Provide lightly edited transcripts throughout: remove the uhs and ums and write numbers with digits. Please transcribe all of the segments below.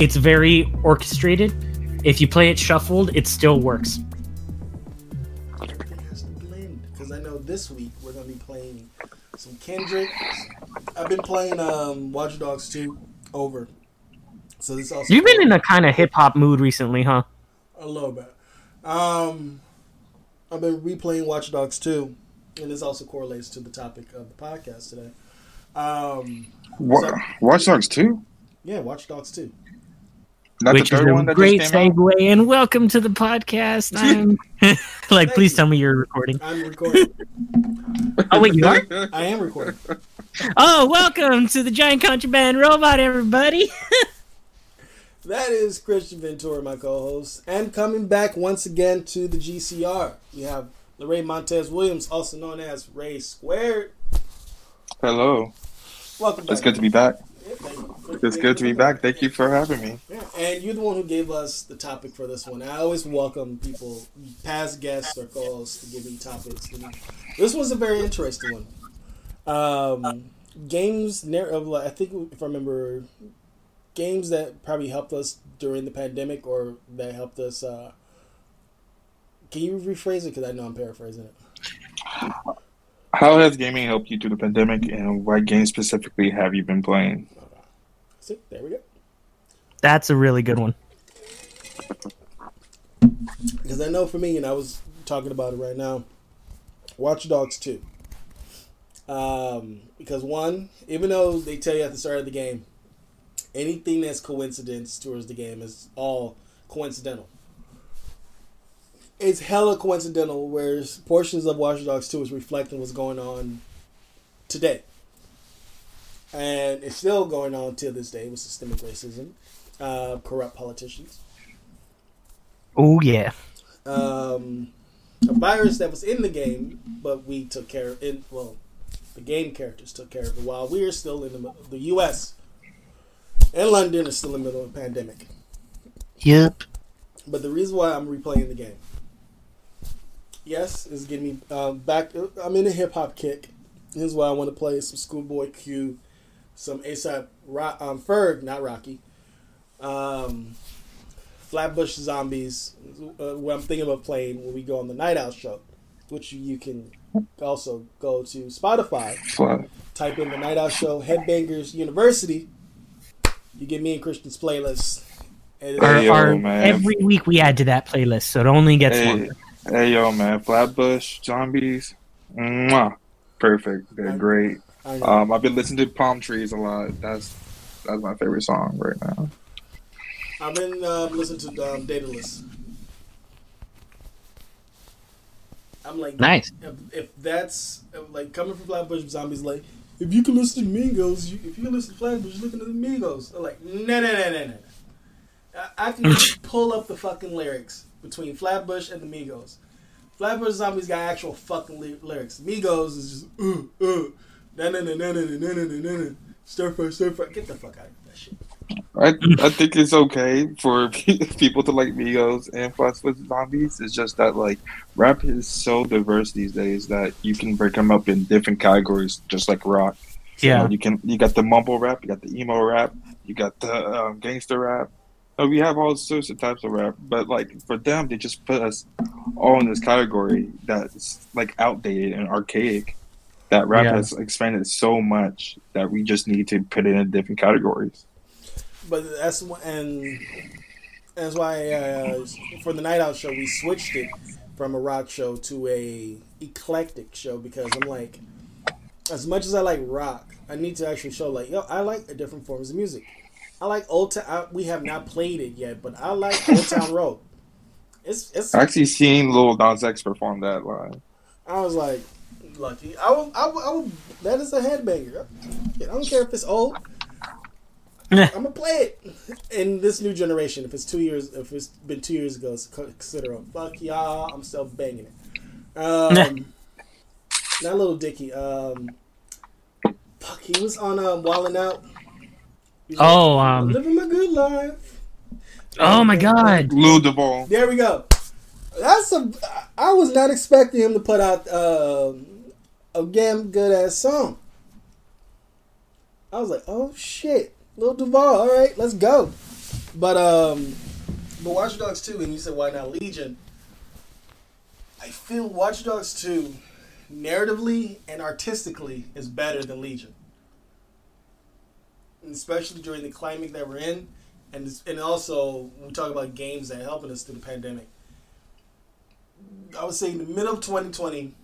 It's very orchestrated. If you play it shuffled, it still works. It has to blend, because I know this week we're going to be playing some Kendrick. I've been playing Watch Dogs 2 over. So this also you've been in a kind of hip-hop mood recently, huh? A little bit. I've been replaying Watch Dogs 2, and this also correlates to the topic of the podcast today. Watch Dogs 2? Yeah, Watch Dogs 2. Not which the third is a one that great segue, out? And welcome to the podcast. I'm like, please tell me you're recording. I'm recording. Oh, wait, you are? I am recording. Oh, welcome to the Giant Contraband Robot, everybody. That is Christian Ventura, my co-host. And coming back once again to the GCR, we have Leray Montez-Williams, also known as Ray Squared. Hello. Welcome back. It's good to be back. It's good to be back. Thank you for having me. Yeah. And you're the one who gave us the topic for this one. I always welcome people, past guests or co-hosts, to give me topics. This was a very interesting one. Games, I think if I remember, games that probably helped us during the pandemic or that helped us. Can you rephrase it? Because I know I'm paraphrasing it. How has gaming helped you through the pandemic, and what games specifically have you been playing? See, there we go. That's a really good one. Because I know for me, and I was talking about it right now, Watch Dogs 2. Because one, even though they tell you at the start of the game, anything that's coincidence towards the game is all coincidental. It's hella coincidental, whereas portions of Watch Dogs 2 is reflecting what's going on today. And it's still going on till this day with systemic racism, corrupt politicians. Oh, yeah. A virus that was in the game, but we took care of it. Well, the game characters took care of it while we are still in the U.S. and London is still in the middle of a pandemic. Yep. But the reason why I'm replaying the game, yes, is getting me back. I'm in a hip-hop kick. This is why I want to play some Schoolboy Q, some ASAP Ferg, not Rocky, Flatbush Zombies, what I'm thinking about playing when we go on the Night Owl Show, which you can also go to Spotify, type in the Night Owl Show, Headbangers University, you get me and Christian's playlist. Every week we add to that playlist, so it only gets one. Hey, yo, man, Flatbush Zombies, mwah. Perfect. They're great. I've been listening to Palm Trees a lot. That's my favorite song right now. I've been listening to Daedalus. I'm like, nice. If that's like coming from Flatbush Zombies, like if you can listen to Migos, if you can listen to Flatbush, looking at the Migos, I'm like, no. I can pull up the fucking lyrics between Flatbush and the Migos. Flatbush Zombies got actual fucking lyrics. Migos is just, stir fry. Get the fuck out of that shit. I think it's okay for people to like Migos and Flatbush Zombies. It's just that, like, rap is so diverse these days that you can break them up in different categories, just like rock. Yeah. You got the mumble rap, you got the emo rap, you got the gangster rap. We have all sorts of types of rap, but like for them, they just put us all in this category that's like outdated and archaic. That rap has expanded so much that we just need to put it in different categories. But that's why for the Night Out show we switched it from a rock show to a eclectic show, because I'm like, as much as I like rock, I need to actually show like, yo, I like different forms of music. I like Old Town. We have not played it yet, but I like Old Town Road. It's. I actually seen Lil Nas X perform that live. I was like, lucky. I will. That is a headbanger. I don't care if it's old. I'm gonna play it. In this new generation, if it's been 2 years ago, it's considerable. Fuck y'all. I'm still banging it. Not Little Dicky. Fuck. He was on Wildin' Out. Living my good life. Oh my God, Lil Devon. There we go. I was not expecting him to put out a damn good ass song. I was like, oh shit, Lil Devon. All right, let's go. But Watch Dogs 2, and you said why not Legion? I feel Watch Dogs 2, narratively and artistically, is better than Legion. And especially during the climate that we're in, and also we talk about games that are helping us through the pandemic. I would say in the middle of 2020,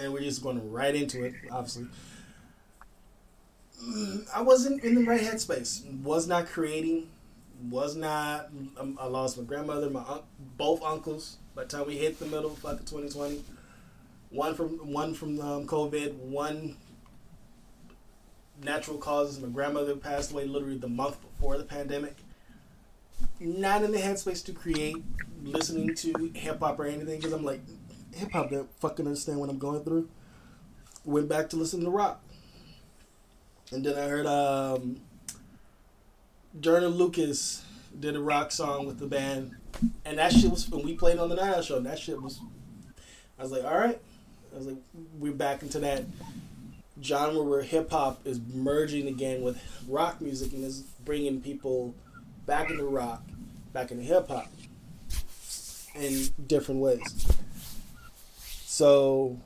and we're just going right into it, obviously. I wasn't in the right headspace. Was not creating. Was not. I lost my grandmother, both uncles. By the time we hit the middle of 2020, one from COVID, one natural causes. My grandmother passed away literally the month before the pandemic. Not in the headspace to create, listening to hip hop or anything, because I'm like, hip hop don't fucking understand what I'm going through. Went back to listening to rock. And then I heard Jordan Lucas did a rock song with the band, and that shit was, when we played on the Night Owl Show, and that shit was, I was like, all right. I was like, we're back into that genre where hip-hop is merging again with rock music and is bringing people back into rock, back into hip-hop in different ways. So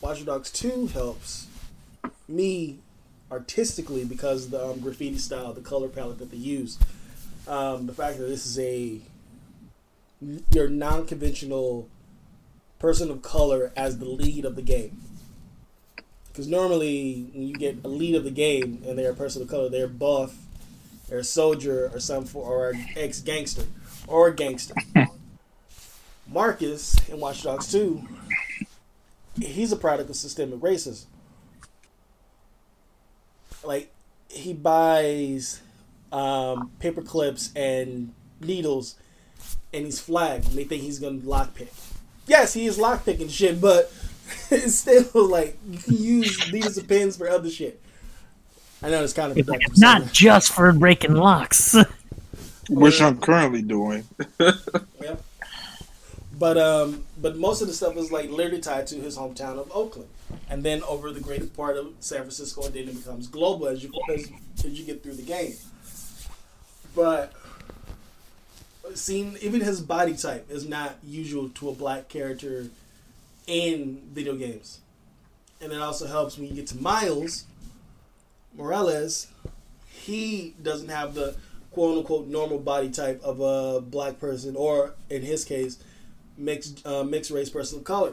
Watch Dogs 2 helps me artistically because the graffiti style, the color palette that they use, the fact that this is your non-conventional person of color as the lead of the game. Because normally when you get a lead of the game and they're a person of color, they're buff, they're a soldier, or some or ex-gangster or a gangster. Marcus in Watch Dogs 2, he's a product of systemic racism. Like, he buys paper clips and needles, and he's flagged, and they think he's going to lockpick. Yes, he is lockpicking shit, but it's still, like, you can use needles and pins for other shit. I know it's kind of productive. It's not just for breaking locks. Which I'm currently doing. Yep. But most of the stuff is like literally tied to his hometown of Oakland, and then over the greater part of San Francisco, and then it becomes global as you get through the game. But seeing even his body type is not usual to a black character in video games, and it also helps when you get to Miles Morales. He doesn't have the quote unquote normal body type of a black person, or in his case, mixed race person of color.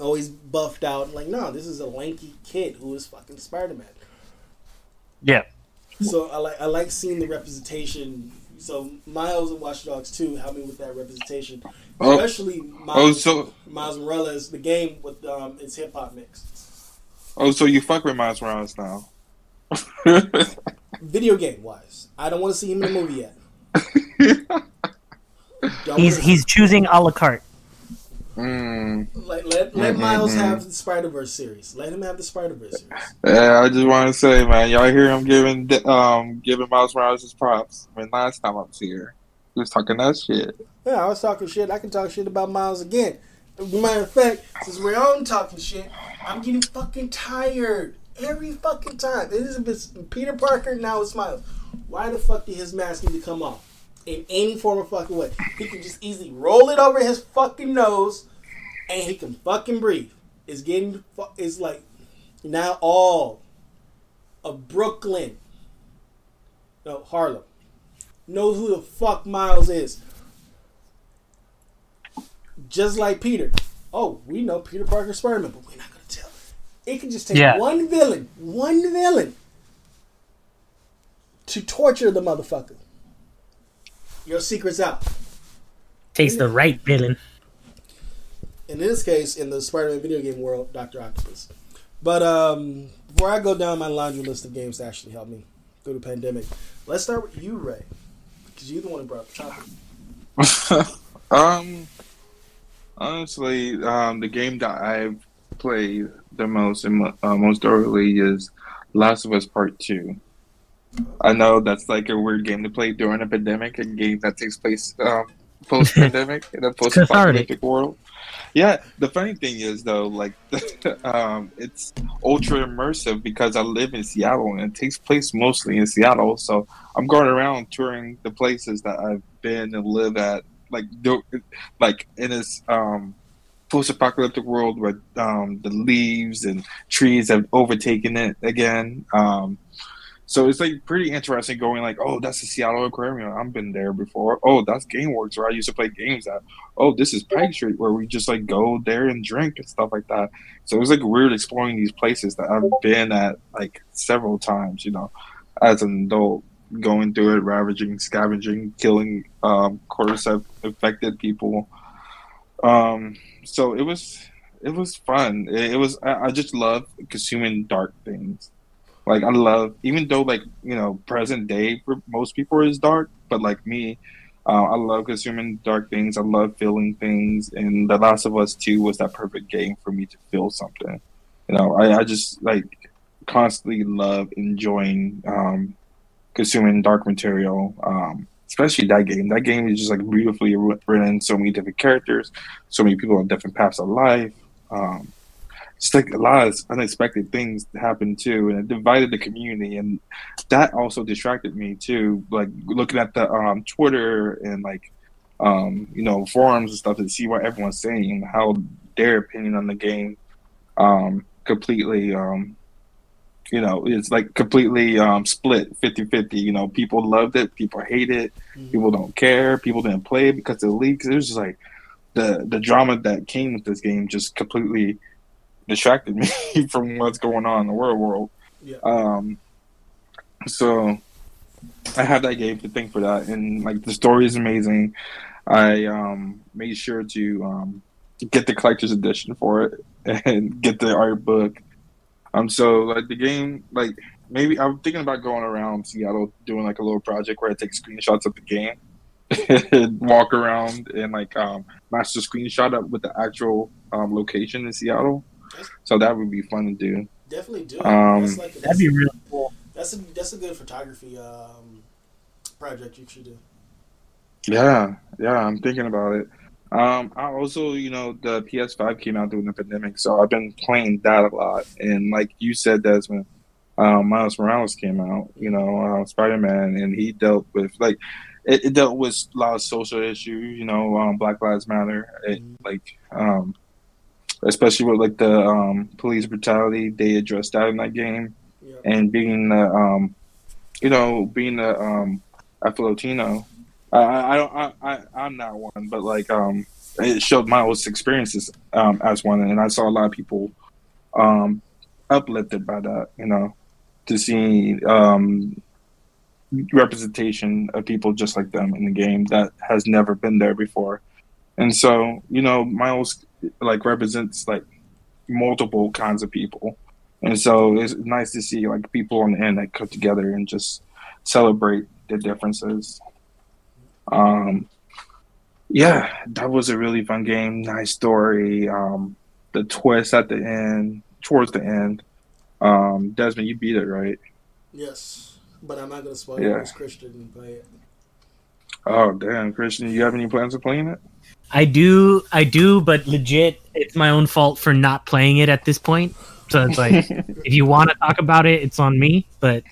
Always buffed out. Like, no, this is a lanky kid who is fucking Spider-Man. Yeah. So I like seeing the representation. So Miles and Watch Dogs 2 helped me with that representation. Especially Miles Morales, the game with its hip hop mix. Oh, so you fuck with Miles Morales now? Video game wise, I don't want to see him in the movie yet. He's choosing a la carte. Let Miles have the Spider-Verse series. Let him have the Spider-Verse series. Yeah, I just want to say, man, y'all hear him giving Miles Morales his props. I mean, last time I was here, he was talking that shit. Yeah, I was talking shit. I can talk shit about Miles again. As a matter of fact, since we're on talking shit, I'm getting fucking tired every fucking time. It's Peter Parker, now it's Miles. Why the fuck did his mask need to come off? In any form of fucking way. He can just easily roll it over his fucking nose and he can fucking breathe. It's like now all of Brooklyn, no, Harlem, knows who the fuck Miles is. Just like Peter. Oh, we know Peter Parker Spider-Man, but we're not going to tell. It can just take one villain to torture the motherfucker. Your secret's out. Takes the right villain. In this case, in the Spider-Man video game world, Dr. Octopus. But before I go down my laundry list of games to actually help me through the pandemic, let's start with you, Ray, because you're the one who brought up the topic. Honestly, the game that I've played the most and most thoroughly is Last of Us Part Two. I know that's like a weird game to play during a pandemic, a game that takes place post-pandemic in a post-apocalyptic world. Yeah, the funny thing is though, like it's ultra immersive because I live in Seattle and it takes place mostly in Seattle. So I'm going around touring the places that I've been and live at, like in this post-apocalyptic world where the leaves and trees have overtaken it again. So it's like pretty interesting going like, oh, that's the Seattle Aquarium. I've been there before. Oh, that's GameWorks where I used to play games at. Oh, this is Pike Street where we just like go there and drink and stuff like that. So it was like weird exploring these places that I've been at like several times, you know, as an adult, going through it, ravaging, scavenging, killing cordyceps infected people. So it was fun. I just love consuming dark things. Like, I love, even though, like, you know, present day for most people is dark, but, like, me, I love consuming dark things. I love feeling things. And The Last of Us 2 was that perfect game for me to feel something. You know, I just, like, constantly love enjoying consuming dark material, especially that game. That game is just, like, beautifully written. So many different characters, so many people on different paths of life. Just like a lot of unexpected things happened too, and it divided the community, and that also distracted me too. Like looking at the Twitter and like you know, forums and stuff to see what everyone's saying and how their opinion on the game completely you know, it's like completely split 50-50. You know, people loved it, people hate it, mm-hmm. people don't care, people didn't play it because of the leaks. It was just like the drama that came with this game just completely distracted me from what's going on in the real world. Yeah. So I have that game to thank for that, and like the story is amazing. I made sure to get the collector's edition for it and get the art book. So like the game, like maybe I'm thinking about going around Seattle doing like a little project where I take screenshots of the game and walk around and like master screenshot up with the actual location in Seattle. So that would be fun to do. Definitely do. That'd be really cool. That's a good photography project you should do. Yeah, I'm thinking about it. I also, you know, the PS5 came out during the pandemic, so I've been playing that a lot. And like you said, Desmond, Miles Morales came out, you know, Spider-Man, and he dealt with like it dealt with a lot of social issues, you know, Black Lives Matter, especially with like the police brutality, they addressed that in that game. Yep. And being Afro-Latino, I'm not one, but like it showed my own experiences as one, and I saw a lot of people uplifted by that. You know, to see representation of people just like them in the game that has never been there before, and so you know, Miles like represents like multiple kinds of people, and so it's nice to see like people on the internet come together and just celebrate their differences. Yeah, that was a really fun game. Nice story. The twist at the end, towards the end. Desmond, you beat it, right? Yes, but I'm not gonna spoil it because Christian didn't play it. Oh damn, Christian! You have any plans of playing it? I do, but legit, it's my own fault for not playing it at this point. So it's like, if you want to talk about it, it's on me. But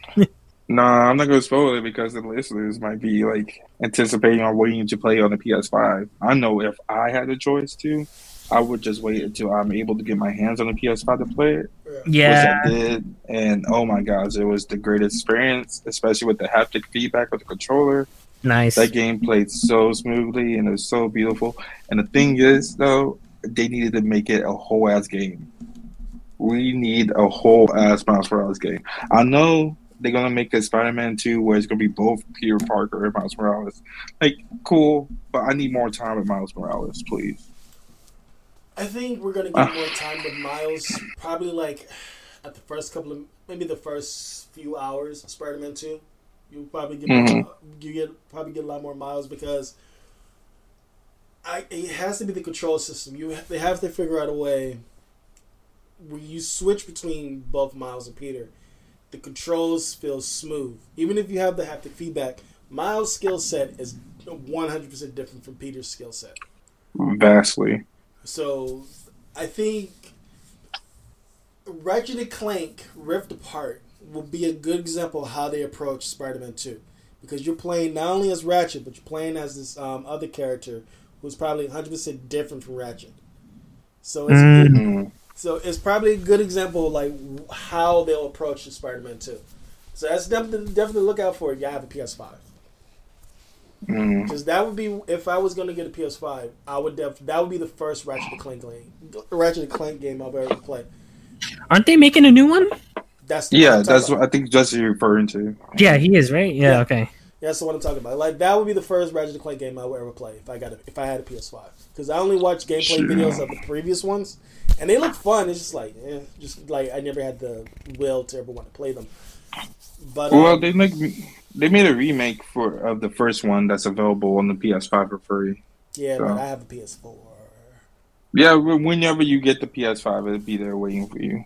nah, I'm not gonna spoil it because the listeners might be like anticipating or waiting to play on the PS5. I know if I had a choice to, I would just wait until I'm able to get my hands on the PS5 to play it. Yeah, which I did, and oh my gosh, it was the greatest experience, especially with the haptic feedback with the controller. Nice. That game played so smoothly and it was so beautiful. And the thing is, though, they needed to make it a whole ass game. We need a whole ass Miles Morales game. I know they're gonna make a Spider-Man 2 where it's gonna be both Peter Parker and Miles Morales. Like, cool, but I need more time with Miles Morales, please. I think we're gonna get more time with Miles. Probably like at the first couple of, maybe the first few hours of Spider-Man 2. You'll probably get a lot more Miles because it has to be the control system. They have to figure out a way where you switch between both Miles and Peter. The controls feel smooth, even if you have the haptic feedback. Miles' skill set is 100% different from Peter's skill set. Vastly. So I think Ratchet & Clank Rift Apart will be a good example of how they approach Spider-Man 2. Because you're playing not only as Ratchet, but you're playing as this other character who's probably 100% different from Ratchet. So it's probably a good example of, like, how they'll approach the Spider-Man 2. So that's definitely look out for if you have a PS5. Because that would be, if I was going to get a PS5, I would that would be the first Ratchet & Clank game I've ever played. Aren't they making a new one? That's what I think Justin you're referring to. Yeah, he is, right? Yeah, okay. Yeah, that's what I'm talking about. Like, that would be the first Ratchet & Clank game I would ever play if I had a PS5. Because I only watched gameplay videos of the previous ones, and they look fun. It's just like, I never had the will to ever want to play them. But they made a remake of the first one that's available on the PS5 for free. Yeah, so. But I have a PS4. Yeah, whenever you get the PS5, it'll be there waiting for you.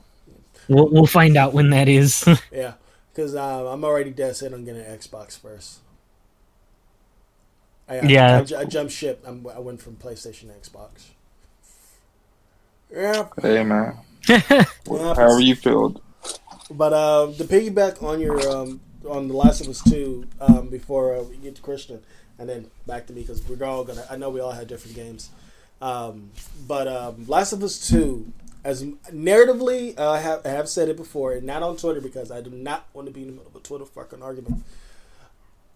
We'll find out when that is. Yeah, because I'm already dead set on getting an Xbox first. I jumped ship. I went from PlayStation to Xbox. Yeah. Hey, man. However you feel. But to piggyback on your on The Last of Us 2, before we get to Christian, and then back to me, because we're all gonna. I know we all had different games, but Last of Us 2, as narratively, I have said it before, and not on Twitter because I do not want to be in the middle of a Twitter fucking argument.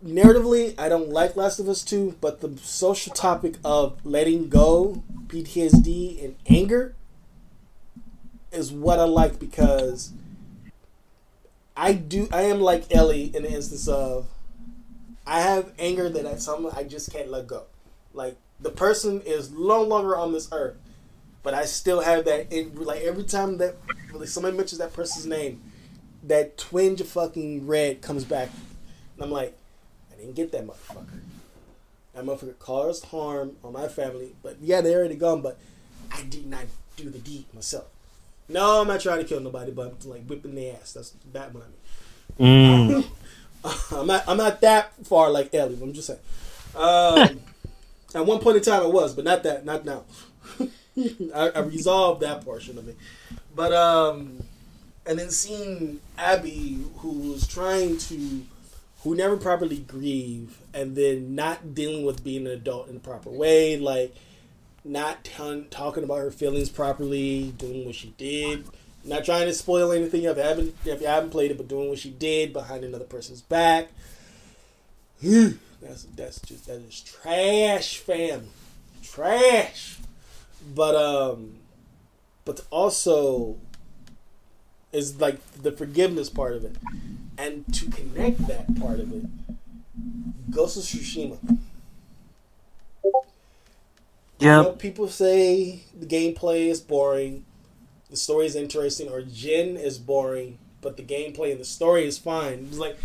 Narratively, I don't like Last of Us 2, but the social topic of letting go, PTSD, and anger is what I like, because I am like Ellie in the instance of I have anger that at some I just can't let go. Like, the person is no longer on this earth, but I still have that. Like, every time that somebody mentions that person's name, that twinge of fucking red comes back, and I'm like, I didn't get that motherfucker. That motherfucker caused harm on my family, but yeah, they're already gone. But I did not do the deed myself. No, I'm not trying to kill nobody, but I'm like whipping their ass. That's that money. I'm not that far like Ellie. I'm just saying. At one point in time, I was, but not that. Not now. I resolved that portion of it. But and then seeing Abby, who never properly grieved, and then not dealing with being an adult in the proper way, like. Not talking about her feelings properly, doing what she did, not trying to spoil anything if you haven't played it, but doing what she did behind another person's back. That is trash, fam, trash. But also is like the forgiveness part of it, and to connect that part of it, Ghost of Tsushima. Yep. You know, people say the gameplay is boring, the story is interesting, or Jin is boring, but the gameplay and the story is fine. It's like,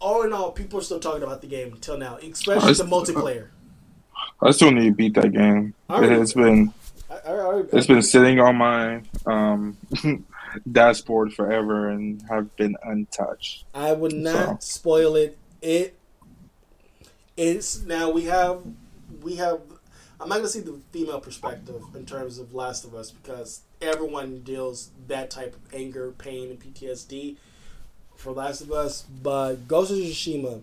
all in all, people are still talking about the game until now, especially the multiplayer. I still need to beat that game. It's been sitting on my dashboard forever and have been untouched. I would not spoil it. Now we have. I'm not going to see the female perspective in terms of Last of Us, because everyone deals that type of anger, pain, and PTSD for Last of Us. But Ghost of Tsushima,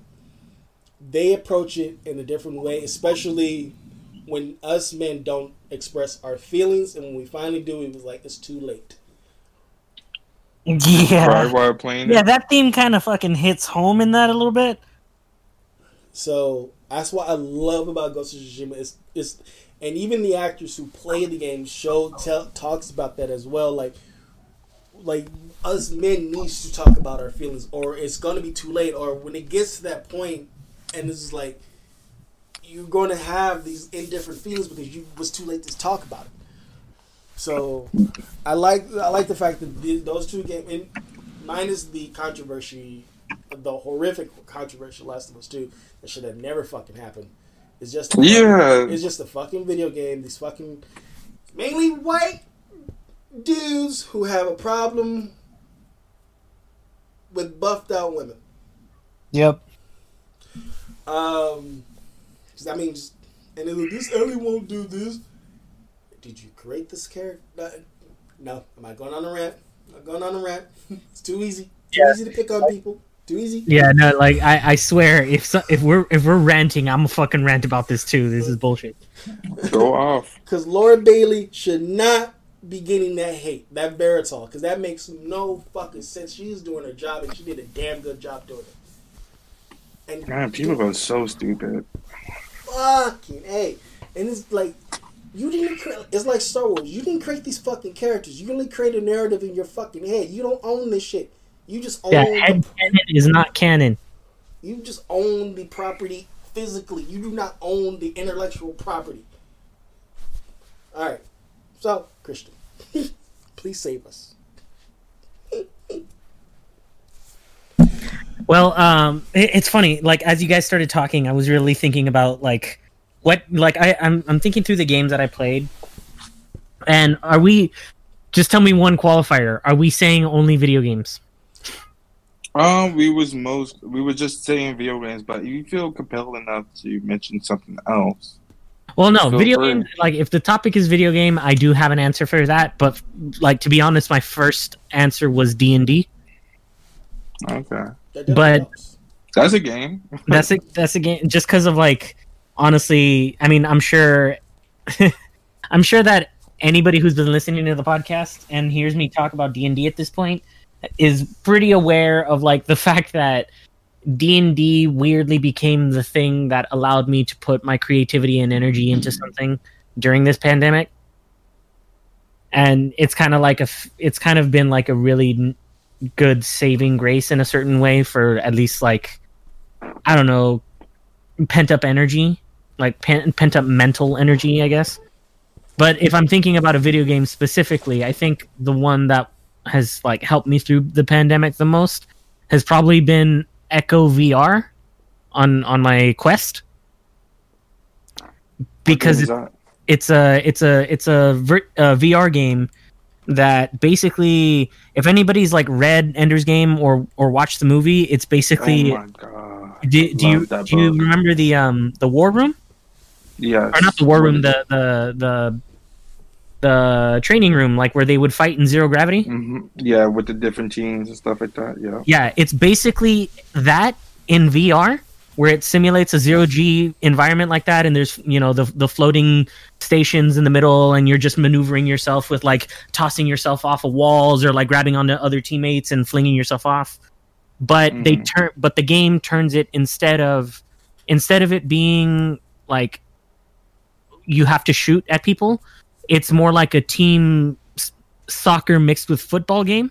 they approach it in a different way, especially when us men don't express our feelings. And when we finally do, it was like, it's too late. Yeah, that theme kind of fucking hits home in that a little bit. So that's what I love about Ghost of Tsushima. It's and even the actors who play the game talks about that as well. Like us men needs to talk about our feelings, or it's gonna be too late. Or when it gets to that point, and it's like you're gonna have these indifferent feelings because you was too late to talk about it. So I like the fact that those two games, and minus the controversy. The horrific controversial Last of Us 2 that should have never fucking happened. It's just a fucking video game. These fucking mainly white dudes who have a problem with buffed out women. Yep. Cause I mean, and this Ellie won't do this. did you create this character? No, I'm not going on a rant. I'm not going on a rant. It's too easy. Too easy to pick on people. Too easy. Yeah, no, like I swear, if we're ranting, I'm gonna fucking rant about this too. This is bullshit. Go off. Because Laura Bailey should not be getting that hate, that baritone, because that makes no fucking sense. She's doing her job, and she did a damn good job doing it. And God, people are so stupid. Fucking hey, and it's like you didn't create. It's like Star Wars. You didn't create these fucking characters. You only create a narrative in your fucking head. You don't own this shit. You just own that head canon is not canon. You just own the property physically. You do not own the intellectual property. All right. So, Christian, please save us. Well, it's funny. Like, as you guys started talking, I was really thinking about, like, what, like, I'm thinking through the games that I played. And are we, just tell me one qualifier. Are we saying only video games? We were just saying video games, but you feel compelled enough to mention something else. Well, no, video games, like, if the topic is video game, I do have an answer for that, but, like, to be honest, my first answer was D&D. Okay. But... that's a game. That's a game, just because of, like, honestly, I mean, I'm sure... I'm sure that anybody who's been listening to the podcast and hears me talk about D&D at this point is pretty aware of, like, the fact that D&D weirdly became the thing that allowed me to put my creativity and energy into something during this pandemic. And it's kind of like it's kind of been like a really good saving grace in a certain way for at least, like, I don't know, pent up energy, like pent up mental energy, I guess. But if I'm thinking about a video game specifically, I think the one that has, like, helped me through the pandemic the most has probably been Echo VR on my Quest, because it's a VR game that basically, if anybody's, like, read Ender's Game or watched the movie, it's basically. Oh my God. Do you remember the War Room? Yes. Or not the War Room, the training room, like, where they would fight in zero gravity. Mm-hmm. Yeah, with the different teams and stuff like that. Yeah. Yeah, it's basically that in VR, where it simulates a zero G environment like that, and there's, you know, the floating stations in the middle, and you're just maneuvering yourself with, like, tossing yourself off of walls or, like, grabbing onto other teammates and flinging yourself off. But the game turns it, instead of it being like you have to shoot at people, it's more like a team soccer mixed with football game,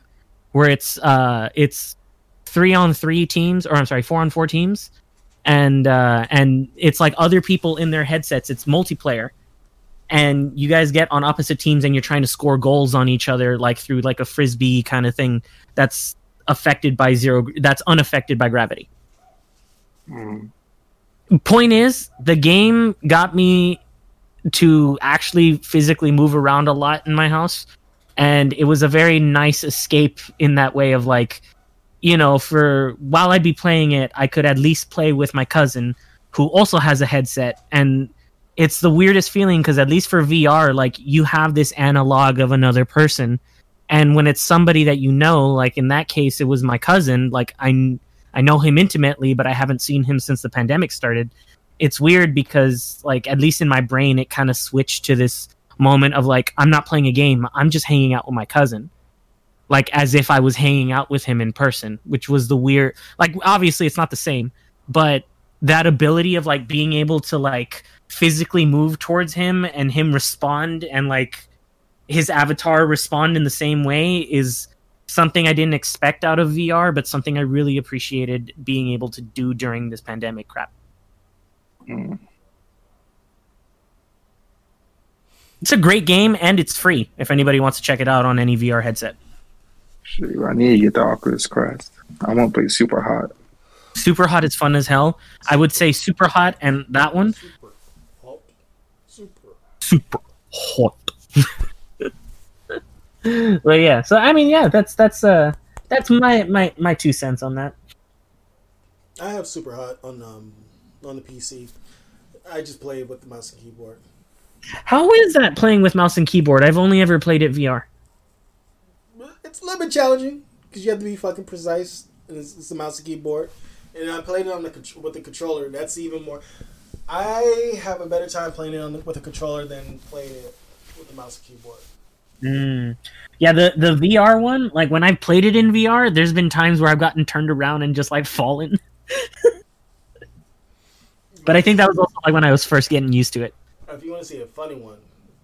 where it's 3-on-3 teams, or I'm sorry, 4-on-4 teams, and it's like other people in their headsets. It's multiplayer, and you guys get on opposite teams, and you're trying to score goals on each other, like through, like, a frisbee kind of thing that's unaffected by gravity. Mm. Point is, the game got me to actually physically move around a lot in my house, and it was a very nice escape in that way of, like, you know, for while I'd be playing it, I could at least play with my cousin who also has a headset, and it's the weirdest feeling because at least for VR, like, you have this analog of another person, and when it's somebody that you know, like in that case it was my cousin, like I know him intimately, but I haven't seen him since the pandemic started. It's weird because, like, at least in my brain, it kind of switched to this moment of, like, I'm not playing a game. I'm just hanging out with my cousin, like, as if I was hanging out with him in person, which was the weird, like, obviously it's not the same, but that ability of, like, being able to, like, physically move towards him and him respond and, like, his avatar respond in the same way is something I didn't expect out of VR, but something I really appreciated being able to do during this pandemic crap. Mm. It's a great game, and it's free if anybody wants to check it out on any VR headset. Sure, I need to get the Oculus Quest. I want to play Super Hot. Super Hot is fun as hell. I would say Super Hot and that one. Super Hot. Well, yeah. So I mean, yeah, that's my 2 cents on that. I have Super Hot on the PC. I just play with the mouse and keyboard. How is that playing with mouse and keyboard? I've only ever played it VR. It's a little bit challenging because you have to be fucking precise. And it's a mouse and keyboard. And I played it on the with the controller. That's even more. I have a better time playing it on with a controller than playing it with the mouse and keyboard. Mm. Yeah, the VR one, like when I've played it in VR, there's been times where I've gotten turned around and just like fallen. But I think that was also like when I was first getting used to it. If you want to see a funny one,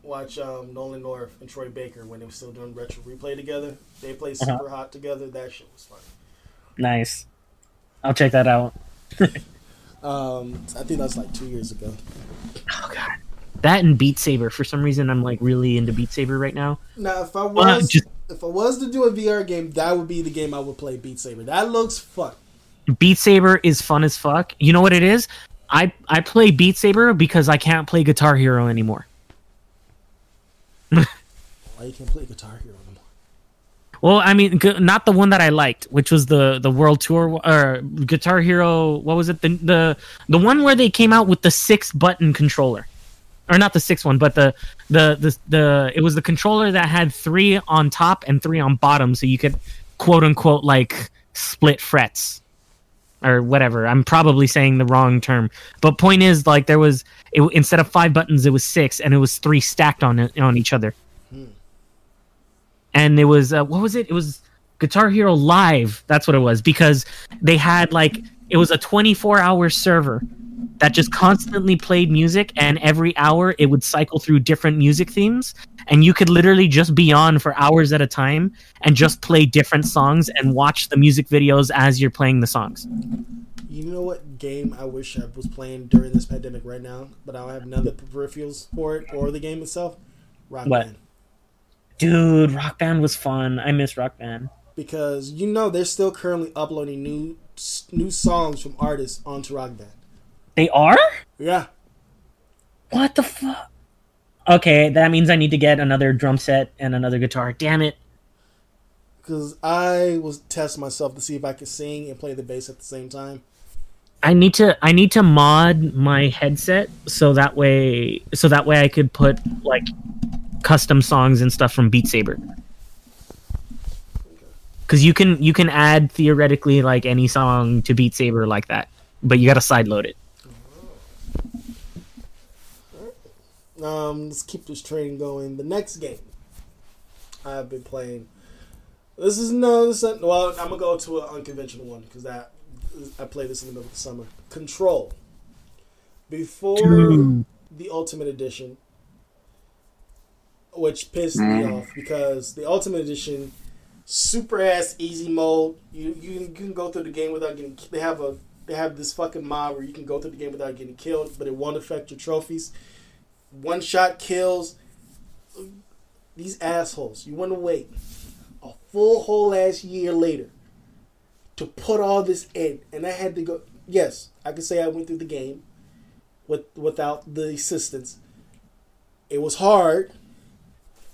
watch Nolan North and Troy Baker when they were still doing Retro Replay together. They played Super Hot together. That shit was funny. Nice. I'll check that out. I think that's like 2 years ago. Oh, God. That and Beat Saber. For some reason, I'm like really into Beat Saber right now. Now, if I was to do a VR game, that would be the game I would play, Beat Saber. That looks fun. Beat Saber is fun as fuck. You know what it is? I play Beat Saber because I can't play Guitar Hero anymore. Why you can't play Guitar Hero anymore? Well, I mean, not the one that I liked, which was the World Tour or Guitar Hero. What was it? The one where they came out with the 6-button controller, or not the 6 one, but the it was the controller that had 3 on top and 3 on bottom, so you could quote unquote like split frets. Or whatever. I'm probably saying the wrong term, but point is, like, there was instead of 5 buttons, it was 6, and it was 3 stacked on each other. Hmm. And it was what was it? It was Guitar Hero Live. That's what it was, because they had like it was a 24-hour server that just constantly played music, and every hour it would cycle through different music themes, and you could literally just be on for hours at a time and just play different songs and watch the music videos as you're playing the songs. You know what game I wish I was playing during this pandemic right now, but I don't have none of the peripherals for it or the game itself? Rock Band. Dude, Rock Band was fun. I miss Rock Band. Because, you know, they're still currently uploading new songs from artists onto Rock Band. They are? Yeah. What the fuck? Okay, that means I need to get another drum set and another guitar. Damn it. Because I was testing myself to see if I could sing and play the bass at the same time. I need to mod my headset so that way I could put like custom songs and stuff from Beat Saber. Because you can add theoretically like any song to Beat Saber like that. But you gotta sideload it. Let's keep this train going. The next game I've been playing. Well, I'm gonna go to an unconventional one because I played this in the middle of the summer. Control. Before the Ultimate Edition, which pissed me off because the Ultimate Edition, super ass easy mode. You can go through the game without getting. They have this fucking mob where you can go through the game without getting killed, but it won't affect your trophies. One-shot kills. These assholes. You want to wait a whole ass year later to put all this in. And I had to go... Yes, I can say I went through the game without the assistance. It was hard.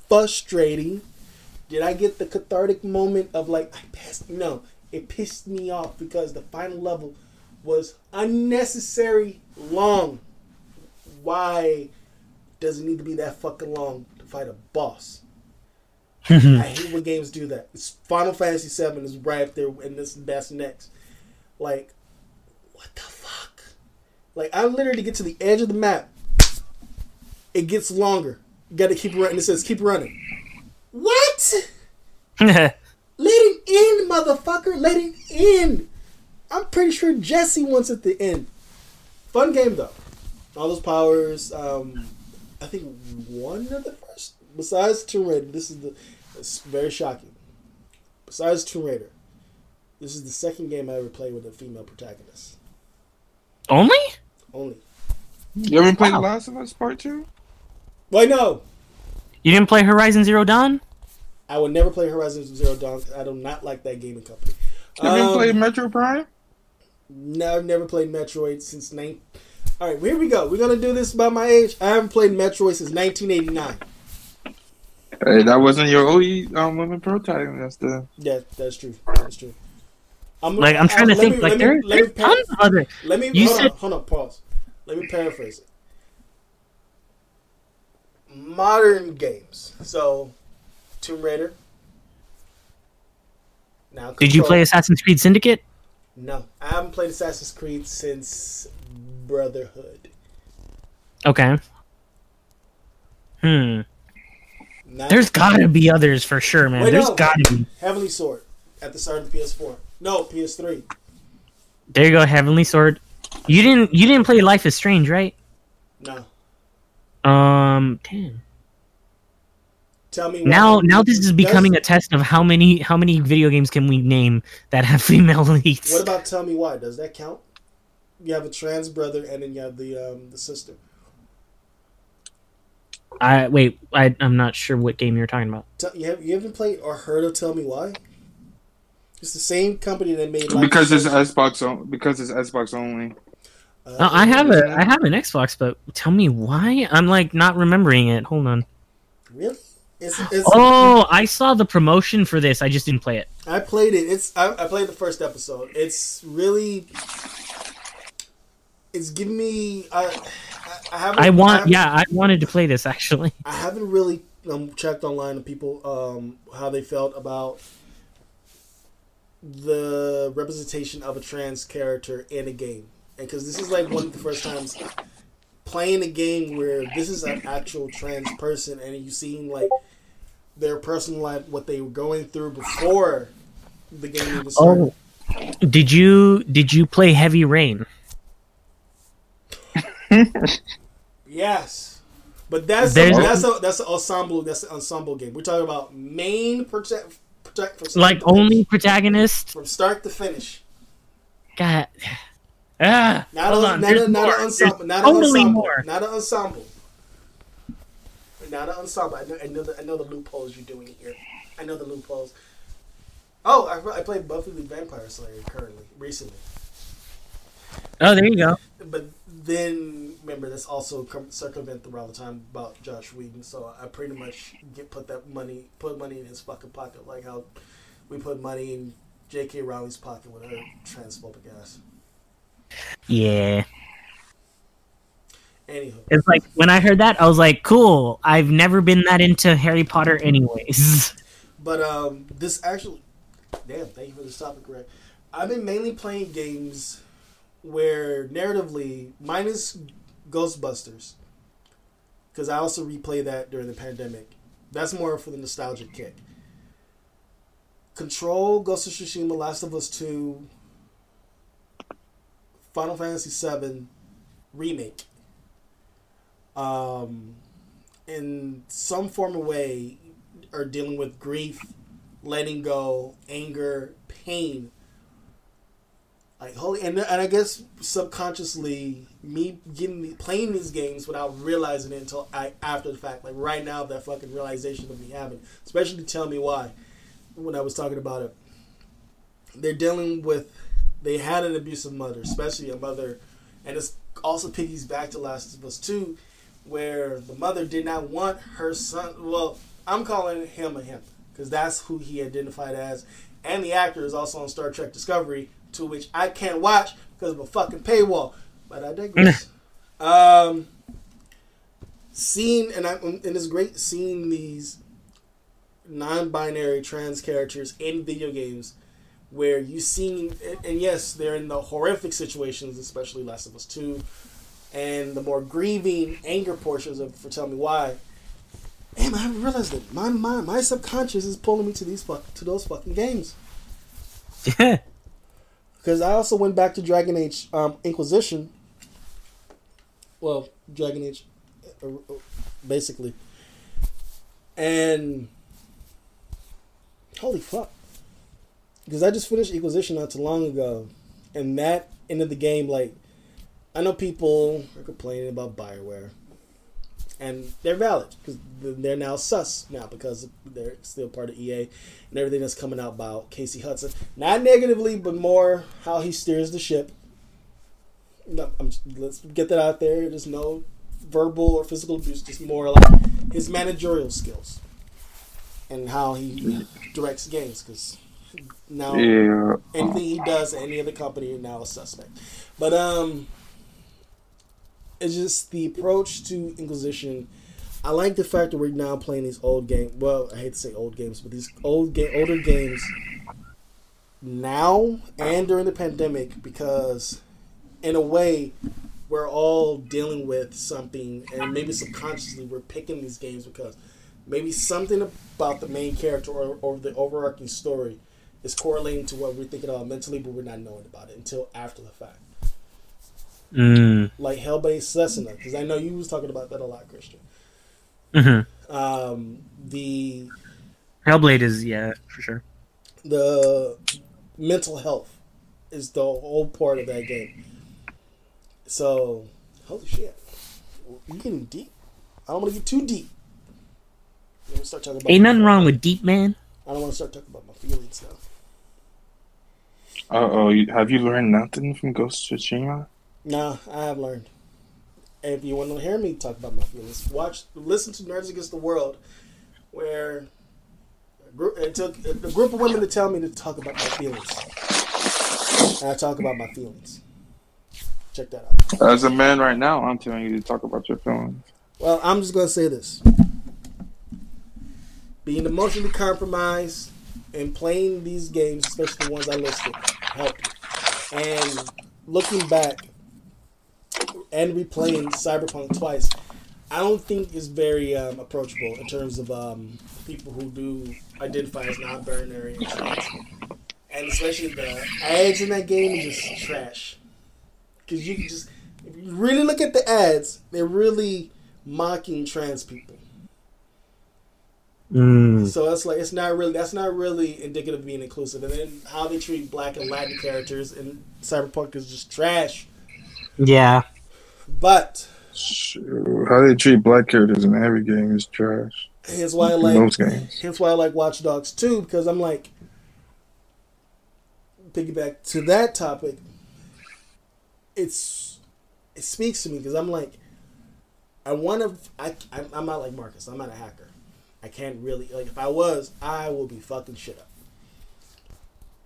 Frustrating. Did I get the cathartic moment of like, I passed? No. It pissed me off because the final level was unnecessary long. Why does it need to be that fucking long to fight a boss? I hate when games do that. Final Fantasy VII is right up there, and that's next. Like, what the fuck? Like, I literally get to the edge of the map. It gets longer. You gotta keep running. It says, keep running. What? Let it end, motherfucker. Let it end. I'm pretty sure Jesse wants it to end. Fun game, though. All those powers. I think one of the first, besides Tomb Raider, it's very shocking. Besides Tomb Raider, this is the second game I ever played with a female protagonist. Only. You ever played Last of Us Part Two? Why no? You didn't play Horizon Zero Dawn? I would never play Horizon Zero Dawn. I do not like that gaming company. You ever played Metro Prime? No, I've never played Metroid since 19. All right, here we go. We're going to do this about my age. I haven't played Metroid since 1989. Hey, that wasn't your only women protagonist. Yeah, that's true. I'm trying to think. There's tons of other... Hold on, pause. Let me paraphrase it. modern games. So, Tomb Raider. Now, Control. Did you play Assassin's Creed Syndicate? No, I haven't played Assassin's Creed since Brotherhood. Okay. Not There's gotta be others for sure, man. There's gotta be. Heavenly Sword at the start of the PS4. No, PS3. There you go, Heavenly Sword. You didn't play Life is Strange, right? No. Damn. Tell me now this is becoming a test of how many video games can we name that have female leads. What about Tell Me Why? Does that count? You have a trans brother and then you have the sister. I'm not sure what game you're talking about. You haven't played or heard of Tell Me Why? It's the same company that made. Because it's Xbox only. I have an Xbox, but Tell Me Why? I'm not remembering it. Hold on. Really? I saw the promotion for this. I just didn't play it. I played it. I played the first episode. It's giving me. I wanted to play this actually. I haven't really checked online on people how they felt about the representation of a trans character in a game, and because this is one of the first times playing a game where this is an actual trans person, and you seeing their personal life, what they were going through before the game was started. Oh, did you play Heavy Rain? Yes, but that's an ensemble game. We're talking about main only protagonist from start to finish. God, not an ensemble. I know the loopholes you're doing here. I know the loopholes. Oh, I played Buffy the Vampire Slayer recently. Oh, there you go. But then, remember, this also circumvent the all the time about Josh Whedon, so I pretty much put money in his fucking pocket, like how we put money in J.K. Rowling's pocket with her transphobic ass. Yeah. Anywho. It's when I heard that, I was like, cool, I've never been that into Harry Potter anyways. But this actually... Damn, thank you for this topic, Greg. I've been mainly playing games... where narratively, minus Ghostbusters, because I also replayed that during the pandemic. That's more for the nostalgic kick. Control, Ghost of Tsushima, Last of Us 2, Final Fantasy VII Remake. In some form of way, are dealing with grief, letting go, anger, pain. And I guess subconsciously me playing these games without realizing it until after the fact. Right now, that fucking realization of me having, especially Tell Me Why, when I was talking about it. They had an abusive mother, especially a mother, and it's also piggies back to Last of Us 2, where the mother did not want her son. Well, I'm calling him a him because that's who he identified as, and the actor is also on Star Trek Discovery. To which I can't watch because of a fucking paywall. But I digress. It's great seeing these non-binary trans characters in video games where you see, and yes, they're in the horrific situations, especially Last of Us 2, and the more grieving anger portions for Tell Me Why. Damn, I haven't realized it. My mind, my subconscious is pulling me to those fucking games. Yeah. Because I also went back to Dragon Age Inquisition. Well, Dragon Age, basically. And, holy fuck. Because I just finished Inquisition not too long ago. And that end of the game, I know people are complaining about Bioware. And they're valid. Because they're now sus now. Because they're still part of EA. And everything that's coming out about Casey Hudson. Not negatively, but more how he steers the ship. No, let's get that out there. There's no verbal or physical abuse. Just more his managerial skills. And how he directs games. Because now anything he does at any other company is now a suspect. But, It's just the approach to Inquisition I like the fact that we're now playing these old games. Well, I hate to say old games, but these older games now and during the pandemic, because in a way we're all dealing with something, and maybe subconsciously we're picking these games because maybe something about the main character or the overarching story is correlating to what we're thinking about mentally, but we're not knowing about it until after the fact. Like Hellblade Senua's, because I know you was talking about that a lot, Christian. Mm-hmm. The Hellblade is, yeah, for sure. The mental health is the whole part of that game. So, holy shit, we're getting deep. I don't want to get too deep. Start talking about ain't nothing wrong with deep, man. I don't want to start talking about my feelings now. Have you learned nothing from Ghost of Tsushima? Nah, I have learned. And if you want to hear me talk about my feelings, listen to Nerds Against the World, where it took a group of women to tell me to talk about my feelings, and I talk about my feelings. Check that out. As a man right now, I'm telling you to talk about your feelings. Well, I'm just going to say this. Being emotionally compromised and playing these games, especially the ones I listed, helped me. And looking back and replaying Cyberpunk twice, I don't think it's very approachable in terms of people who do identify as non-binary. And especially the ads in that game is just trash. Because you can just, if you really look at the ads, they're really mocking trans people. So that's like that's not really indicative of being inclusive. And then how they treat Black and Latin characters in Cyberpunk is just trash. Yeah. But sure, how they treat Black characters in every game is trash. Hence why I like Watch Dogs 2, because I'm like, piggyback to that topic. It speaks to me because I'm like, I'm not like Marcus. I'm not a hacker. I can't really, like, if I was, I would be fucking shit up.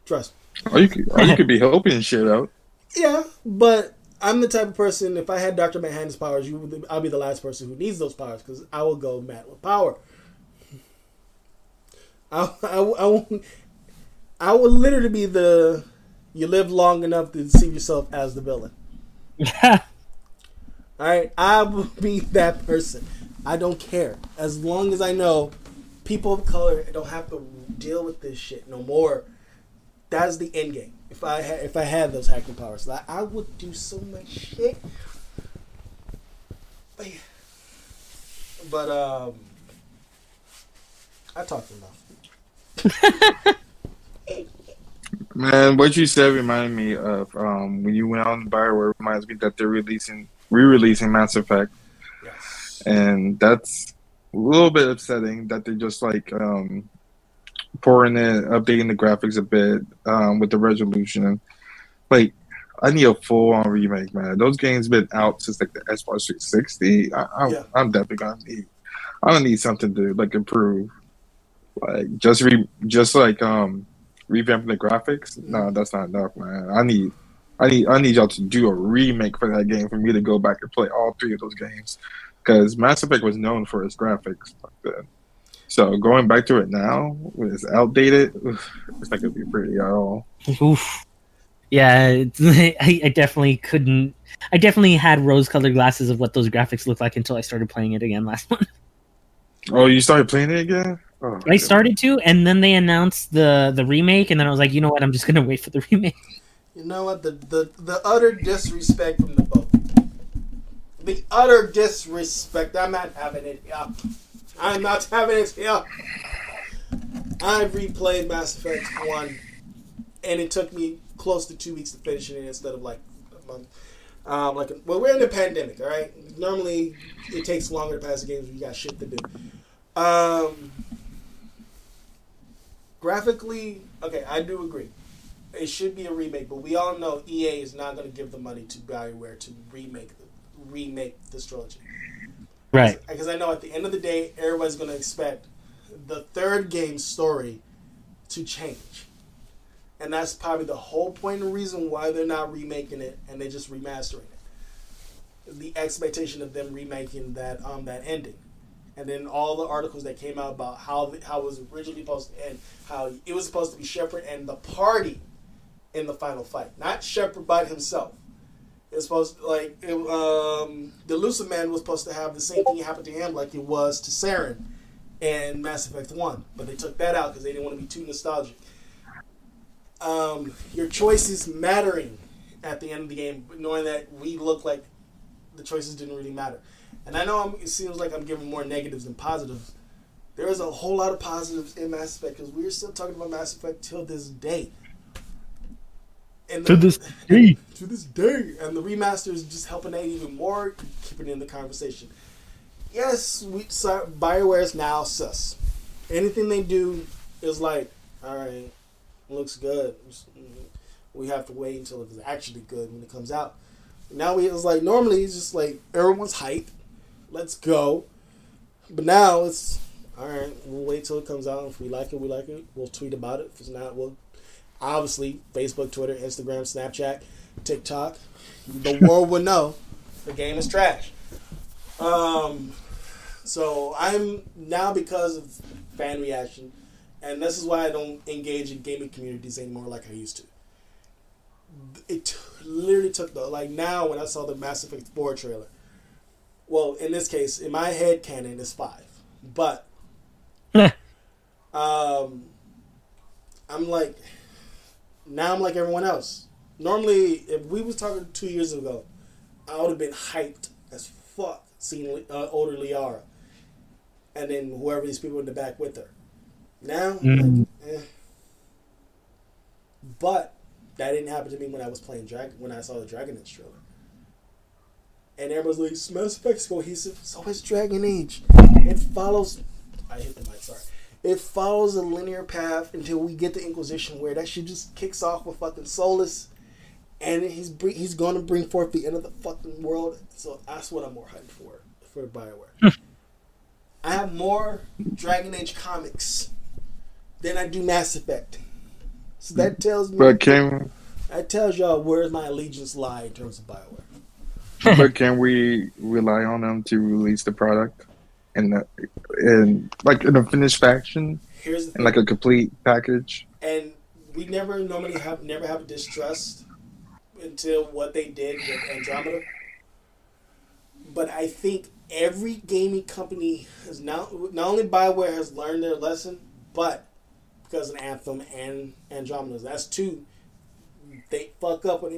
Trust me. Or you could be helping shit out. Yeah, but I'm the type of person, if I had Dr. Manhattan's powers, I'll be the last person who needs those powers, because I will go mad with power. I will literally be you live long enough to see yourself as the villain. Alright, I will be that person. I don't care. As long as I know people of color don't have to deal with this shit no more, that's the end game. If I had those hacking powers, like, I would do so much shit. But, yeah. But I talked enough. Man, what you said reminded me of when you went on Bioware. Reminds me that they're re-releasing Mass Effect. Yes. And that's a little bit upsetting that they're just like pouring in, updating the graphics a bit with the resolution. Like, I need a full-on remake, man. Those games been out since like the Xbox 360. I'm definitely gonna need something to like improve. Like just revamping the graphics. No, that's not enough, man. I need y'all to do a remake for that game for me to go back and play all three of those games. Because Mass Effect was known for its graphics back then. So going back to it now, when it's outdated, it's not going to be pretty at all. Oof. Yeah, I definitely couldn't. I definitely had rose-colored glasses of what those graphics looked like until I started playing it again last month. Oh, you started playing it again? Oh, I started to, and then they announced the remake, and then I was like, you know what, I'm just going to wait for the remake. You know what, the utter disrespect from the both. The utter disrespect. I'm not having it here. I replayed Mass Effect 1, and it took me close to 2 weeks to finish it instead of like a month. We're in a pandemic, all right? Normally, it takes longer to pass the games when you got shit to do. Graphically, okay, I do agree. It should be a remake, but we all know EA is not going to give the money to Bioware to remake this trilogy, right? Because I know at the end of the day, everybody's going to expect the third game's story to change, and that's probably the whole point and reason why they're not remaking it and they're just remastering it. The expectation of them remaking that ending, and then all the articles that came out about how it was originally supposed to end, how it was supposed to be Shepard and the party in the final fight, not Shepard by himself. It's supposed to, like, the Elusive Man was supposed to have the same thing happen to him like it was to Saren in Mass Effect 1, but they took that out because they didn't want to be too nostalgic. Your choices mattering at the end of the game, knowing that we look like the choices didn't really matter. And I know it seems like I'm giving more negatives than positives. There is a whole lot of positives in Mass Effect because we're still talking about Mass Effect till this day. And to this day. And the remaster is just helping that even more, keep it in the conversation. Yes, Bioware is now sus. Anything they do is like, all right, looks good. We have to wait until it's actually good when it comes out. Now it's like, normally it's just like, everyone's hype. Let's go. But now it's, all right, we'll wait till it comes out. If we like it, we like it. We'll tweet about it. If it's not, we'll... Obviously, Facebook, Twitter, Instagram, Snapchat, TikTok. The world will know the game is trash. So I'm now, because of fan reaction, and this is why I don't engage in gaming communities anymore like I used to. It literally took the, like now when I saw the Mass Effect 4 trailer. Well, in this case, in my head canon is 5. But I'm like... Now I'm like everyone else. Normally, if we was talking 2 years ago, I would have been hyped as fuck seeing older Liara. And then whoever these people in the back with her. Now, like, eh. But that didn't happen to me when I was playing when I saw the Dragon Age trailer. And everyone's like, Mass Effect's cohesive. So is Dragon Age. It follows... I hit the mic, sorry. It follows a linear path until we get the Inquisition, where that shit just kicks off with fucking Solus, and he's going to bring forth the end of the fucking world. So that's what I'm more hyped for Bioware. I have more Dragon Age comics than I do Mass Effect. So that tells me... That tells y'all where my allegiance lie in terms of Bioware. But can we rely on them to release the product? And like in a finished faction, and like a complete package. And we never have distrust until what they did with Andromeda. But I think every gaming company is now, not only Bioware has learned their lesson, but because of Anthem and Andromeda, that's two. They fuck up with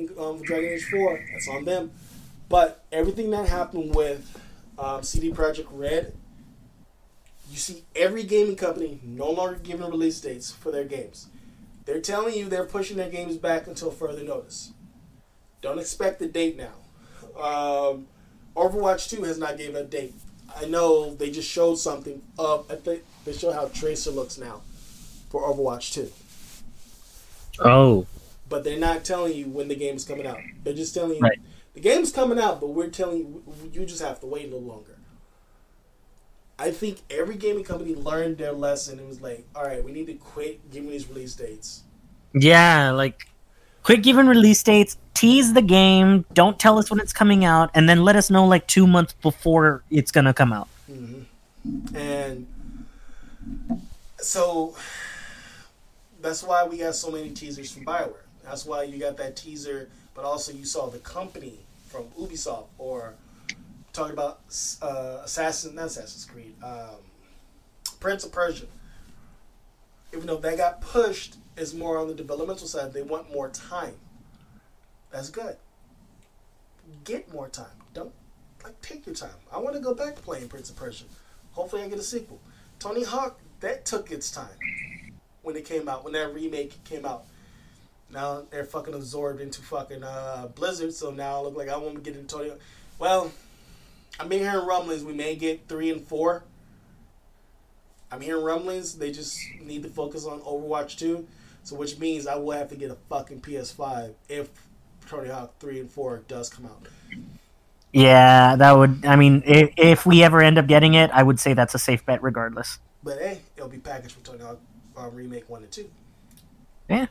Dragon Age 4. That's on them. But everything that happened with CD Projekt Red. You see every gaming company no longer giving release dates for their games. They're telling you they're pushing their games back until further notice. Don't expect the date now. Overwatch 2 has not given a date. I know they just showed something of... I think they show how Tracer looks now for Overwatch 2. Oh. But they're not telling you when the game is coming out. They're just telling you... Right. The game's coming out, but we're telling you... You just have to wait a little longer. I think every gaming company learned their lesson and was like, all right, we need to quit giving these release dates. Yeah, like, quit giving release dates, tease the game, don't tell us when it's coming out, and then let us know, like, 2 months before it's going to come out. Mm-hmm. And so that's why we got so many teasers from Bioware. That's why you got that teaser, but also you saw the company from Ubisoft or... Talking about Prince of Persia. Even though that got pushed, is more on the developmental side. They want more time. That's good. Get more time. Don't, like, take your time. I want to go back to playing Prince of Persia. Hopefully I get a sequel. Tony Hawk, that took its time when it came out, when that remake came out. Now they're fucking absorbed into fucking Blizzard, so now I look like I won't get into Tony Hawk. Well... I'm hearing rumblings. We may get 3 and 4. I'm hearing rumblings. They just need to focus on Overwatch 2. So which means I will have to get a fucking PS5 if Tony Hawk 3 and 4 does come out. Yeah, that would... I mean, if we ever end up getting it, I would say that's a safe bet regardless. But hey, it'll be packaged with Tony Hawk Remake 1 and 2. Yeah.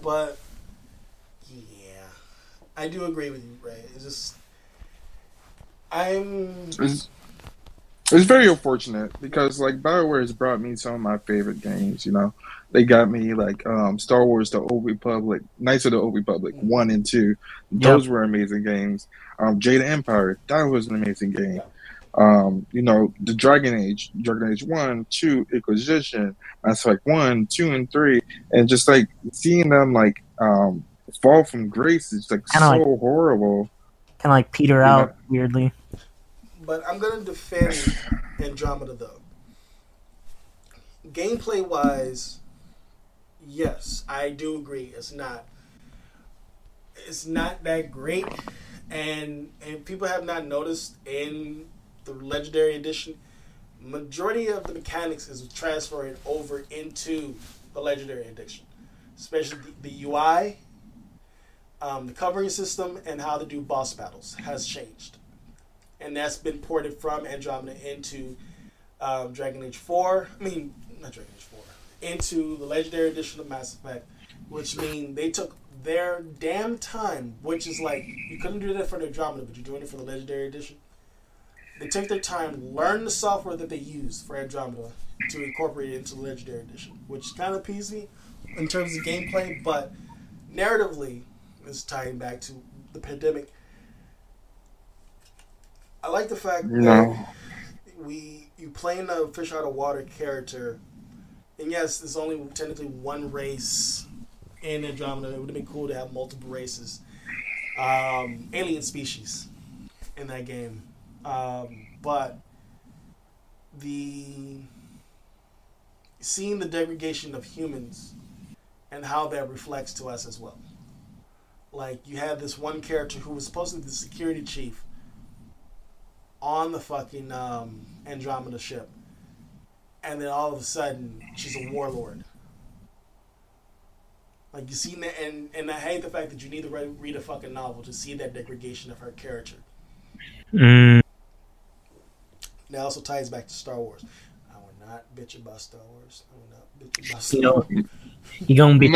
But... Yeah. I do agree with you, Ray. It's just... It's very unfortunate because, like, Bioware has brought me some of my favorite games, you know. They got me, like, Star Wars, The Old Republic, Knights of the Old Republic 1 and 2. Those were amazing games. Jedi Empire, that was an amazing game. You know, the Dragon Age 1, 2, Inquisition, Mass Effect 1, 2, and 3. And just, like, seeing them, like, fall from grace is, like, kinda so like, horrible. Kind of, like, peter out, weirdly. But I'm going to defend Andromeda, though. Gameplay-wise, yes, I do agree. It's not that great. And people have not noticed in the Legendary Edition, majority of the mechanics is transferred over into the Legendary Edition. Especially the UI, the covering system, and how to do boss battles has changed. And that's been ported from Andromeda into into the Legendary Edition of Mass Effect, which means they took their damn time, which is like, you couldn't do that for the Andromeda, but you're doing it for the Legendary Edition. They took their time, learned the software that they used for Andromeda to incorporate it into the Legendary Edition, which kind of pees me in terms of gameplay, but narratively, it's tying back to the pandemic. I like the fact that you playing a fish out of water character, and yes, there's only technically one race in Andromeda. It would have been cool to have multiple races, alien species in that game. But seeing the degradation of humans and how that reflects to us as well. Like, you had this one character who was supposedly the security chief on the fucking Andromeda ship, and then all of a sudden she's a warlord. Like, you seen that, and I hate the fact that you need to read a fucking novel to see that degradation of her character. That also ties back to Star Wars. I will not bitch about Star Wars. You know, you gonna be. You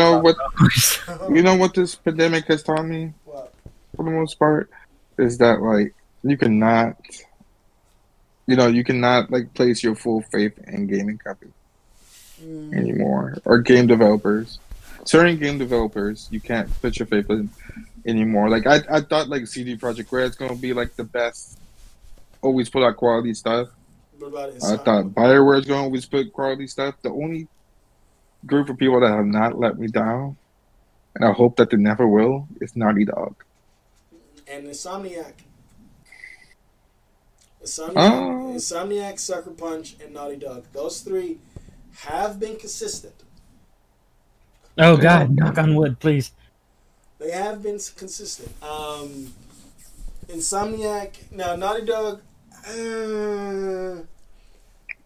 know what this pandemic has taught me, for the most part, is that, like, you cannot like place your full faith in gaming companies anymore, or game developers. Certain game developers, you can't put your faith in anymore. Like, I thought, like, CD Projekt Red's gonna be like the best, always put out quality stuff. What about it? I thought Bioware's gonna always put quality stuff. The only group of people that have not let me down, and I hope that they never will, is Naughty Dog and Insomniac. Insomniac, Sucker Punch, and Naughty Dog. Those three have been consistent. Oh, God. Knock on wood, please. They have been consistent. Insomniac. Now, Naughty Dog,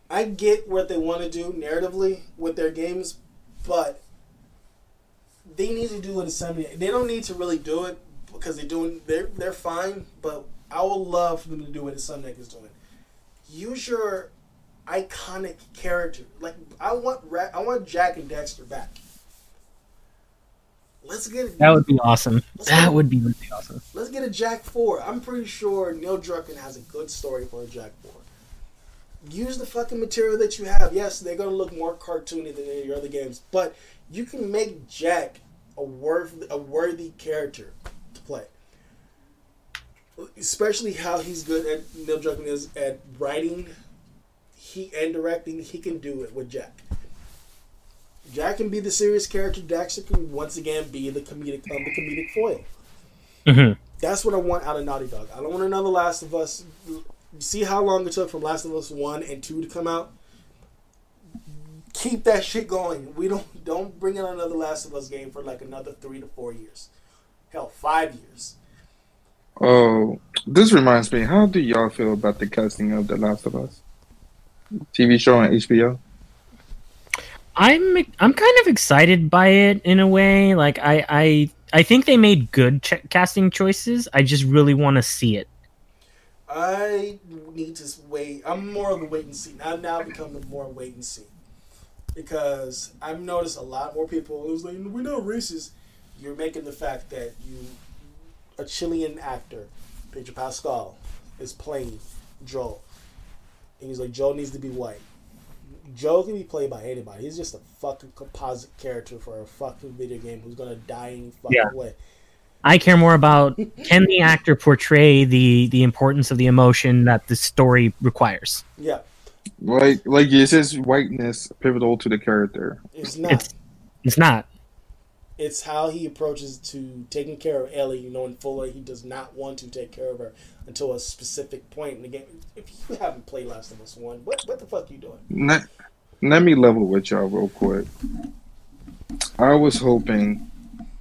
I get what they want to do narratively with their games, but they need to do what Insomniac. They don't need to really do it because they're fine, but I would love for them to do what Insomniac is doing. Use your iconic character. Like, I want Jack and Daxter back. Let's get that would be awesome. That would be really awesome. Let's get a Jack 4. I'm pretty sure Neil Druckmann has a good story for a Jack 4. Use the fucking material that you have. Yes, they're gonna look more cartoony than any of your other games, but you can make Jack a worthy character to play. Especially how he's good at Neil Druckmann is at writing, and directing. He can do it with Jack. Jack can be the serious character. Daxter can once again be the comedic foil. Mm-hmm. That's what I want out of Naughty Dog. I don't want another Last of Us. See how long it took from Last of Us 1 and 2 to come out. Keep that shit going. We don't bring out another Last of Us game for like another 3 to 4 years. Hell, 5 years. Oh, this reminds me. How do y'all feel about the casting of The Last of Us TV show on HBO? I'm kind of excited by it in a way. Like, I think they made good casting choices. I just really want to see it. I need to wait. I'm more of a wait and see. I've now become more wait and see because I've noticed a lot more people. It was like, we're not racist. You're making the fact that a Chilean actor, Pedro Pascal, is playing Joel. And he's like, Joel needs to be white. Joel can be played by anybody. He's just a fucking composite character for a fucking video game who's going to die any fucking way. I care more about, can the actor portray the importance of the emotion that the story requires? Yeah. Like it says whiteness pivotal to the character. It's not. It's not. It's how he approaches to taking care of Ellie, you know, and fully he does not want to take care of her until a specific point in the game. If you haven't played Last of Us 1, what the fuck are you doing? Let me level with y'all real quick. I was hoping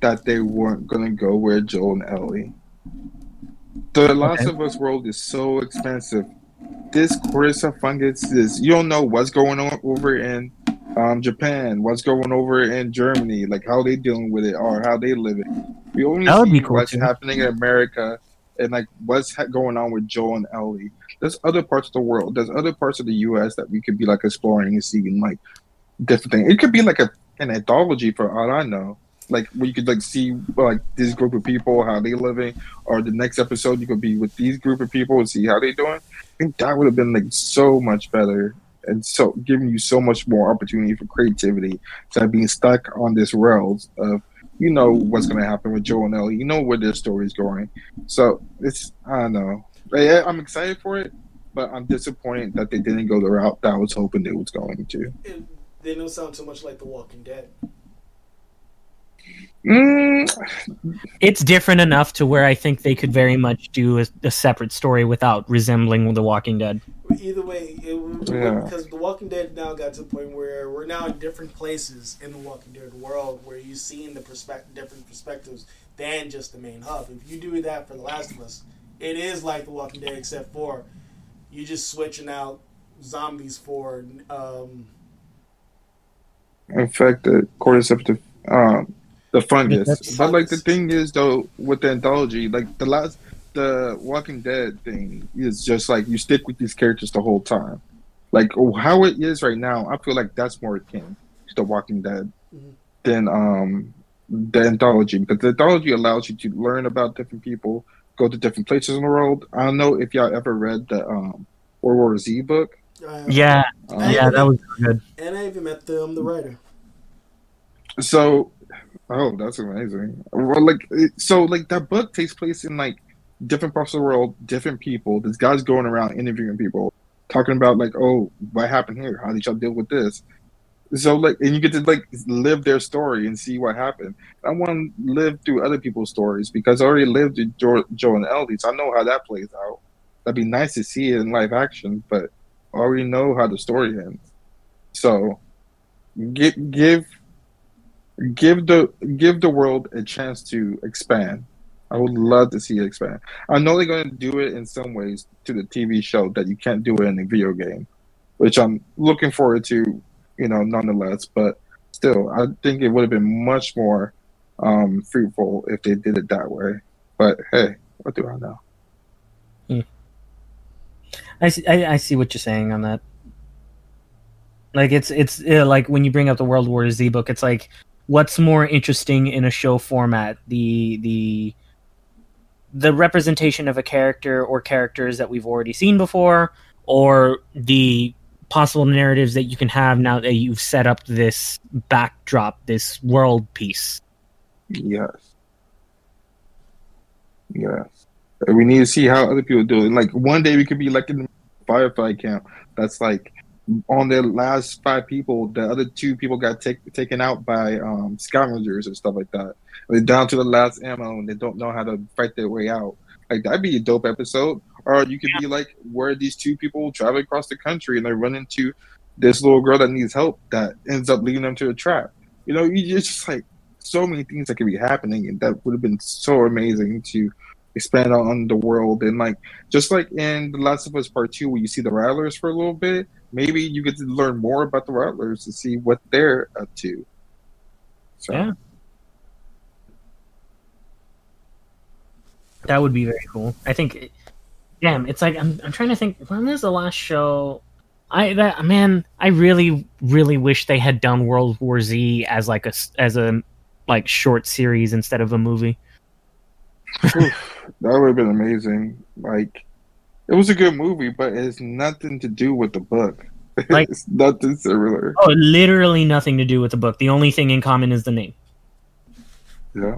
that they weren't going to go where Joel and Ellie. The Last of Us world is so expensive. This Corsifungus, this, you don't know what's going on over in Japan, what's going over in Germany, like how they dealing with it or how they live it. We only see what's happening in America and like what's going on with Joel and Ellie. There's other parts of the world. There's other parts of the U.S. that we could be like exploring and seeing like different things. It could be like an anthology for all I know. Like where you could like see like this group of people how they living, or the next episode you could be with these group of people and see how they doing. I think that would have been like so much better. And so giving you so much more opportunity for creativity instead of being stuck on this rails of, you know, what's going to happen with Joel and Ellie. You know where their story is going. So it's, I don't know. I'm excited for it, but I'm disappointed that they didn't go the route that I was hoping they was going to. They don't sound so much like The Walking Dead. It's different enough to where I think they could very much do a separate story without resembling The Walking Dead. Either way, because The Walking Dead now got to the point where we're now in different places in The Walking Dead world where you're seeing the different perspectives than just the main hub. If you do that for The Last of Us, it is like The Walking Dead except for you just switching out zombies for infected cordyceps. The fungus. But like the thing is though with the anthology, like the Walking Dead thing is just like you stick with these characters the whole time. Like how it is right now, I feel like that's more akin to The Walking Dead than the anthology, because the anthology allows you to learn about different people, go to different places in the world. I don't know if y'all ever read the World War Z book. That was good. And I even met the writer. So oh, that's amazing. Well, like that book takes place in like different parts of the world, different people. This guy's going around interviewing people, talking about like, oh, what happened here? How did y'all deal with this? So like, and you get to like live their story and see what happened. I want to live through other people's stories because I already lived with Joel and Ellie, so I know how that plays out. That'd be nice to see it in live action, but I already know how the story ends. So give the world a chance to expand. I would love to see it expand. I know they're going to do it in some ways to the TV show that you can't do it in a video game, which I'm looking forward to, you know, nonetheless. But still, I think it would have been much more fruitful if they did it that way. But hey, what do I know? I see what you're saying on that. Like it's like when you bring up the World War Z book, it's like, what's more interesting in a show format, the representation of a character or characters that we've already seen before, or the possible narratives that you can have now that you've set up this backdrop, this world piece? Yes. We need to see how other people do it. Like one day we could be like in the Firefly camp. That's like on their last 5 people, the other 2 people got taken out by scavengers and stuff like that. They're down to the last ammo and they don't know how to fight their way out. Like that'd be a dope episode. Or you could be like where these 2 people travel across the country and they run into this little girl that needs help that ends up leading them to a trap. You know, it's just like so many things that could be happening, and that would have been so amazing to expand on the world. And like just like in The Last of Us Part 2 where you see the Rattlers for a little bit, maybe you get to learn more about the Rattlers to see what they're up to. So. Yeah. That would be very cool. I think it's like I'm trying to think, when was the last show I really really wish they had done World War Z as like a like short series instead of a movie. That would have been amazing. Like, It was a good movie, but it has nothing to do with the book. Like, it's nothing similar. Oh, literally nothing to do with the book. The only thing in common is the name. Yeah.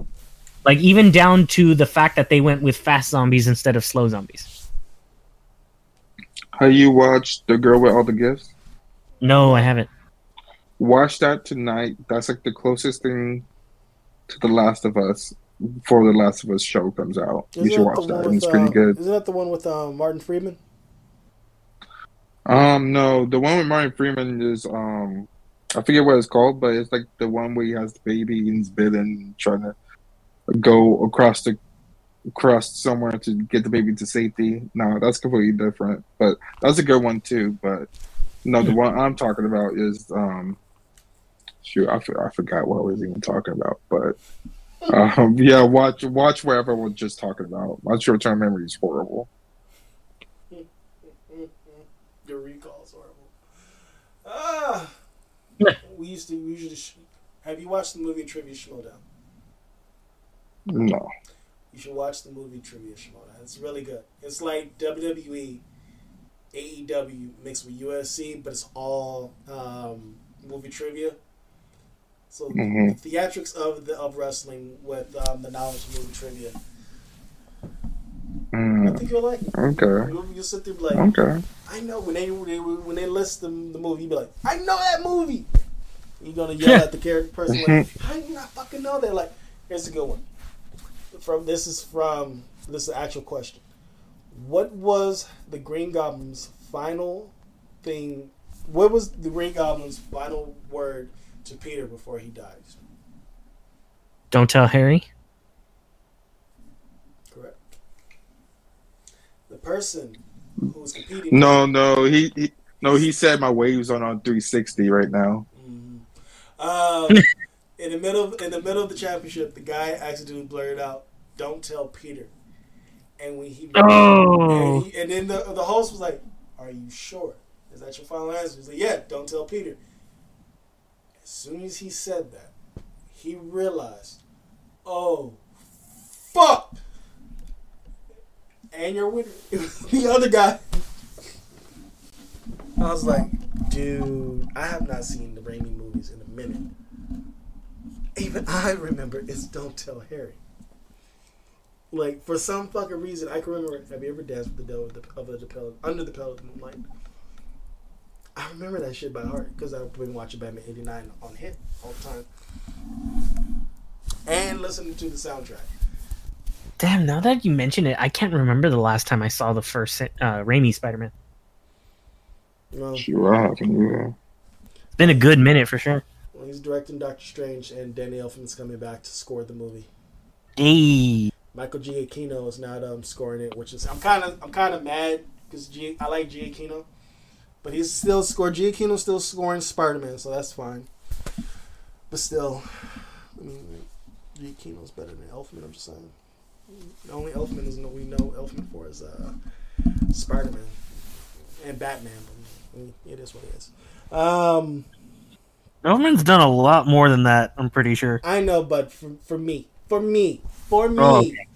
Like, even down to the fact that they went with fast zombies instead of slow zombies. Have you watched The Girl with All the Gifts? No, I haven't. Watch that tonight. That's like the closest thing to The Last of Us before The Last of Us show comes out. Isn't you should watch that. It's pretty good. Isn't that the one with Martin Freeman? No, the one with Martin Freeman is I forget what it's called, but it's like the one where he has the baby in his bed and trying to go across somewhere to get the baby to safety. No, that's completely different, but that's a good one too. But no, the one I'm talking about is I forgot what I was even talking about, but yeah, watch whatever we're just talking about. My short-term memory is horrible. Your recall is horrible. Ah, have you watched the movie Trivia Showdown? No. You should watch the movie Trivia Showdown. It's really good. It's like WWE, AEW mixed with UFC, but it's all movie trivia. So the theatrics of wrestling with the knowledge of movie trivia. I think you'll like it. Okay. You'll sit there and be like, okay, I know when they list the movie, you'll be like, I know that movie. You're gonna yell at the character person like, how do you not fucking know that? Like, here's a good one. This is an actual question. What was the Green Goblin's final thing? What was the Green Goblin's final word to Peter before he dies? Don't tell Harry. Correct. The person who's competing. He said my waves are on 360 right now. In the middle of the championship, the guy accidentally blurted out, "Don't tell Peter." And when he, and then the host was like, "Are you sure? Is that your final answer?" He's like, "Yeah, don't tell Peter." As soon as he said that, he realized, "Oh, fuck!" And you're winner. It was the other guy. I was like, "Dude, I have not seen the Raimi movies in a minute. Even I remember is Don't Tell Harry." Like, for some fucking reason, I can remember, have you ever danced with the devil under the pillow of the moonlight? I remember that shit by heart because I've been watching Batman '89 on hit all the time and listening to the soundtrack. Damn, now that you mention it, I can't remember the last time I saw the first Raimi Spider-Man. Well, it's been a good minute for sure. Well, he's directing Doctor Strange, and Danny Elfman's coming back to score the movie. Hey. Michael Giacchino is not scoring it, which is I'm kind of mad because I like Giacchino, but he's still scoring Spider-Man, so that's fine. But still, I mean, Giacchino's better than Elfman. I'm just saying. The only Elfman we know Elfman for is Spider-Man and Batman. But, I mean, it is what it is. Elfman's done a lot more than that, I'm pretty sure. I know, but for me. Oh, okay.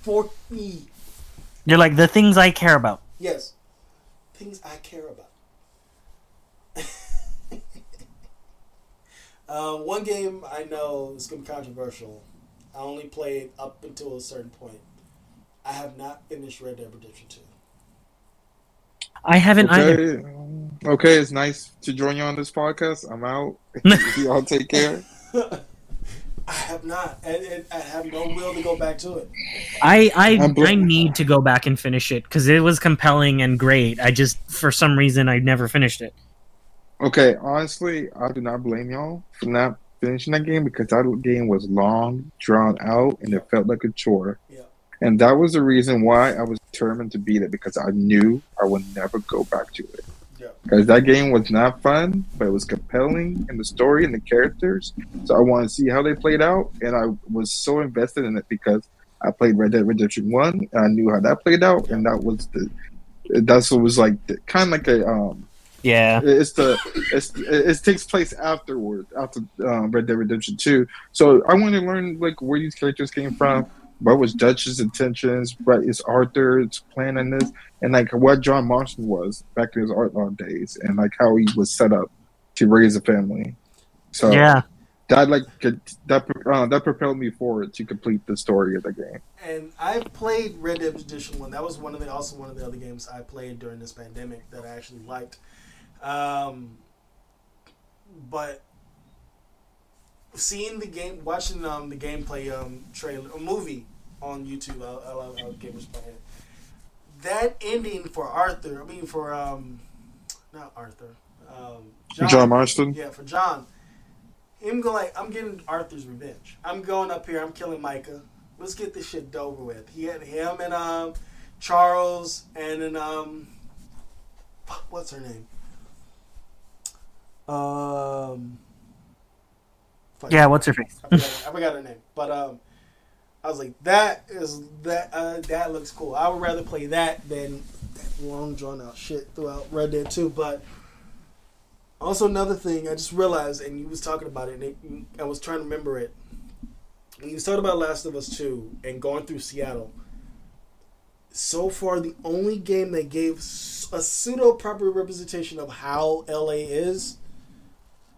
For me. You're like, the things I care about. Yes. Things I care about. One game I know is going to be controversial. I only played up until a certain point. I have not finished Red Dead Redemption 2. I haven't either. Okay, it's nice to join you on this podcast. I'm out. Y'all take care. I have not. And I have no will to go back to it. I need to go back and finish it because it was compelling and great. I just, for some reason, I never finished it. Okay, honestly, I do not blame y'all for not finishing that game because that game was long, drawn out, and it felt like a chore. Yeah. And that was the reason why I was determined to beat it because I knew I would never go back to it. Because that game was not fun, but it was compelling in the story and the characters. So I want to see how they played out. And I was so invested in it because I played Red Dead Redemption 1. And I knew how that played out. And that was it takes place after Red Dead Redemption 2. So I want to learn like where these characters came from. what was Dutch's intentions, but is Arthur's plan in this, and like what John Marston was back in his Artlon days, and like how he was set up to raise a family. So yeah, that like that propelled me forward to complete the story of the game. And I played Red Dead Redemption 1. That was one of the other games I played during this pandemic that I actually liked. But seeing the game, watching the gameplay trailer, a movie on YouTube, I love how gamers play it. That ending for Arthur, I mean for not Arthur, John Marston. Yeah, for John. Him going like, I'm getting Arthur's revenge. I'm going up here. I'm killing Micah. Let's get this shit over with. He had him and Charles and then what's her name? Yeah, what's her face? I forgot her name. But I was like, that looks cool. I would rather play that than that long drawn out shit throughout Red Dead 2. But also another thing I just realized, and you was talking about it, and I was trying to remember it. When you was talking about Last of Us 2 and going through Seattle, so far the only game that gave a pseudo-proper representation of how LA is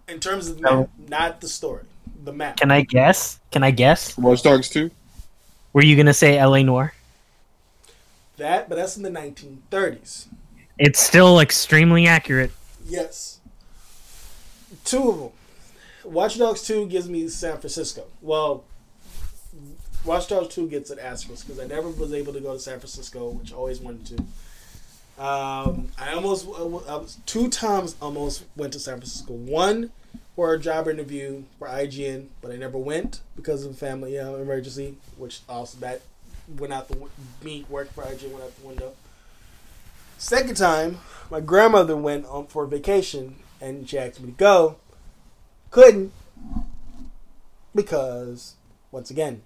in terms of the map, not the story, the map. Can I guess? Watch Dogs 2? Were you going to say LA Noir? That, but that's in the 1930s. It's still extremely accurate. Yes. Two of them. Watch Dogs 2 gives me San Francisco. Well, Watch Dogs 2 gets an asterisk because I never was able to go to San Francisco, which I always wanted to. I almost went to San Francisco. One for a job interview for IGN, but I never went because of a family emergency, which also that went out the me work for IGN went out the window. Second time, my grandmother went on for vacation and she asked me to go. Couldn't, because once again,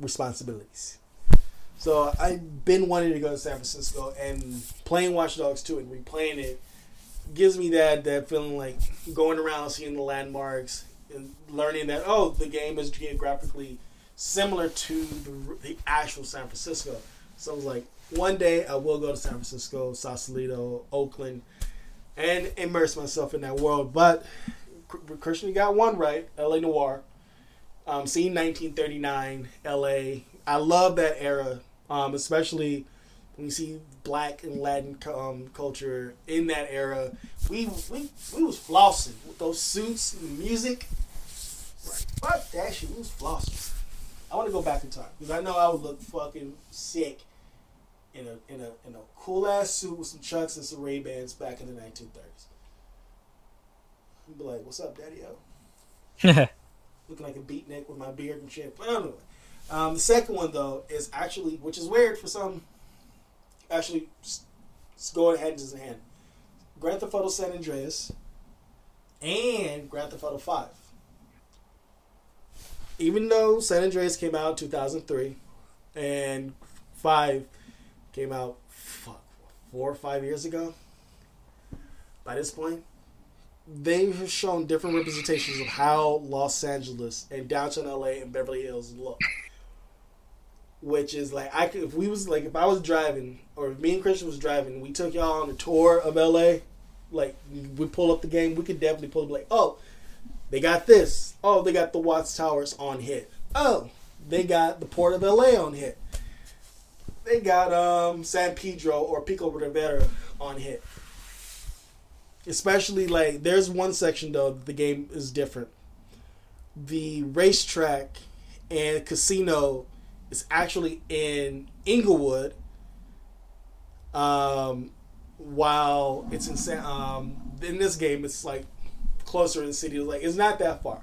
responsibilities. So I've been wanting to go to San Francisco, and playing Watch Dogs 2 and replaying it gives me that feeling like going around, seeing the landmarks, and learning that the game is geographically similar to the actual San Francisco. So I was like, one day I will go to San Francisco, Sausalito, Oakland, and immerse myself in that world. But Christian got one right, L.A. Noir. Seeing 1939 L.A. I love that era, especially when you see Black and Latin culture in that era. We was flossing with those suits and music. Like, fuck that shit, we was flossing. I want to go back in time because I know I would look fucking sick in a cool ass suit with some Chucks and some Ray-Bans back in the 1930s. Be like, what's up, Daddy-O? Looking like a beatnik with my beard and shit. But anyway, the second one though is actually, which is weird for some, actually going hand in hand. Grand Theft Auto San Andreas and Grand Theft Auto 5. Even though San Andreas came out in 2003 and 5 came out 4 or 5 years ago, by this point they have shown different representations of how Los Angeles and downtown LA and Beverly Hills look. Which is like, if I was driving, or if me and Christian was driving, we took y'all on a tour of LA, like we pull up the game, we could definitely pull up like, they got this. They got the Watts Towers on hit. They got the Port of LA on hit. They got San Pedro or Pico Rivera on hit. Especially, like, there's one section, though, that the game is different. The racetrack and casino is actually in Inglewood, while it's in this game, it's, like, closer in the city. Like, it's not that far.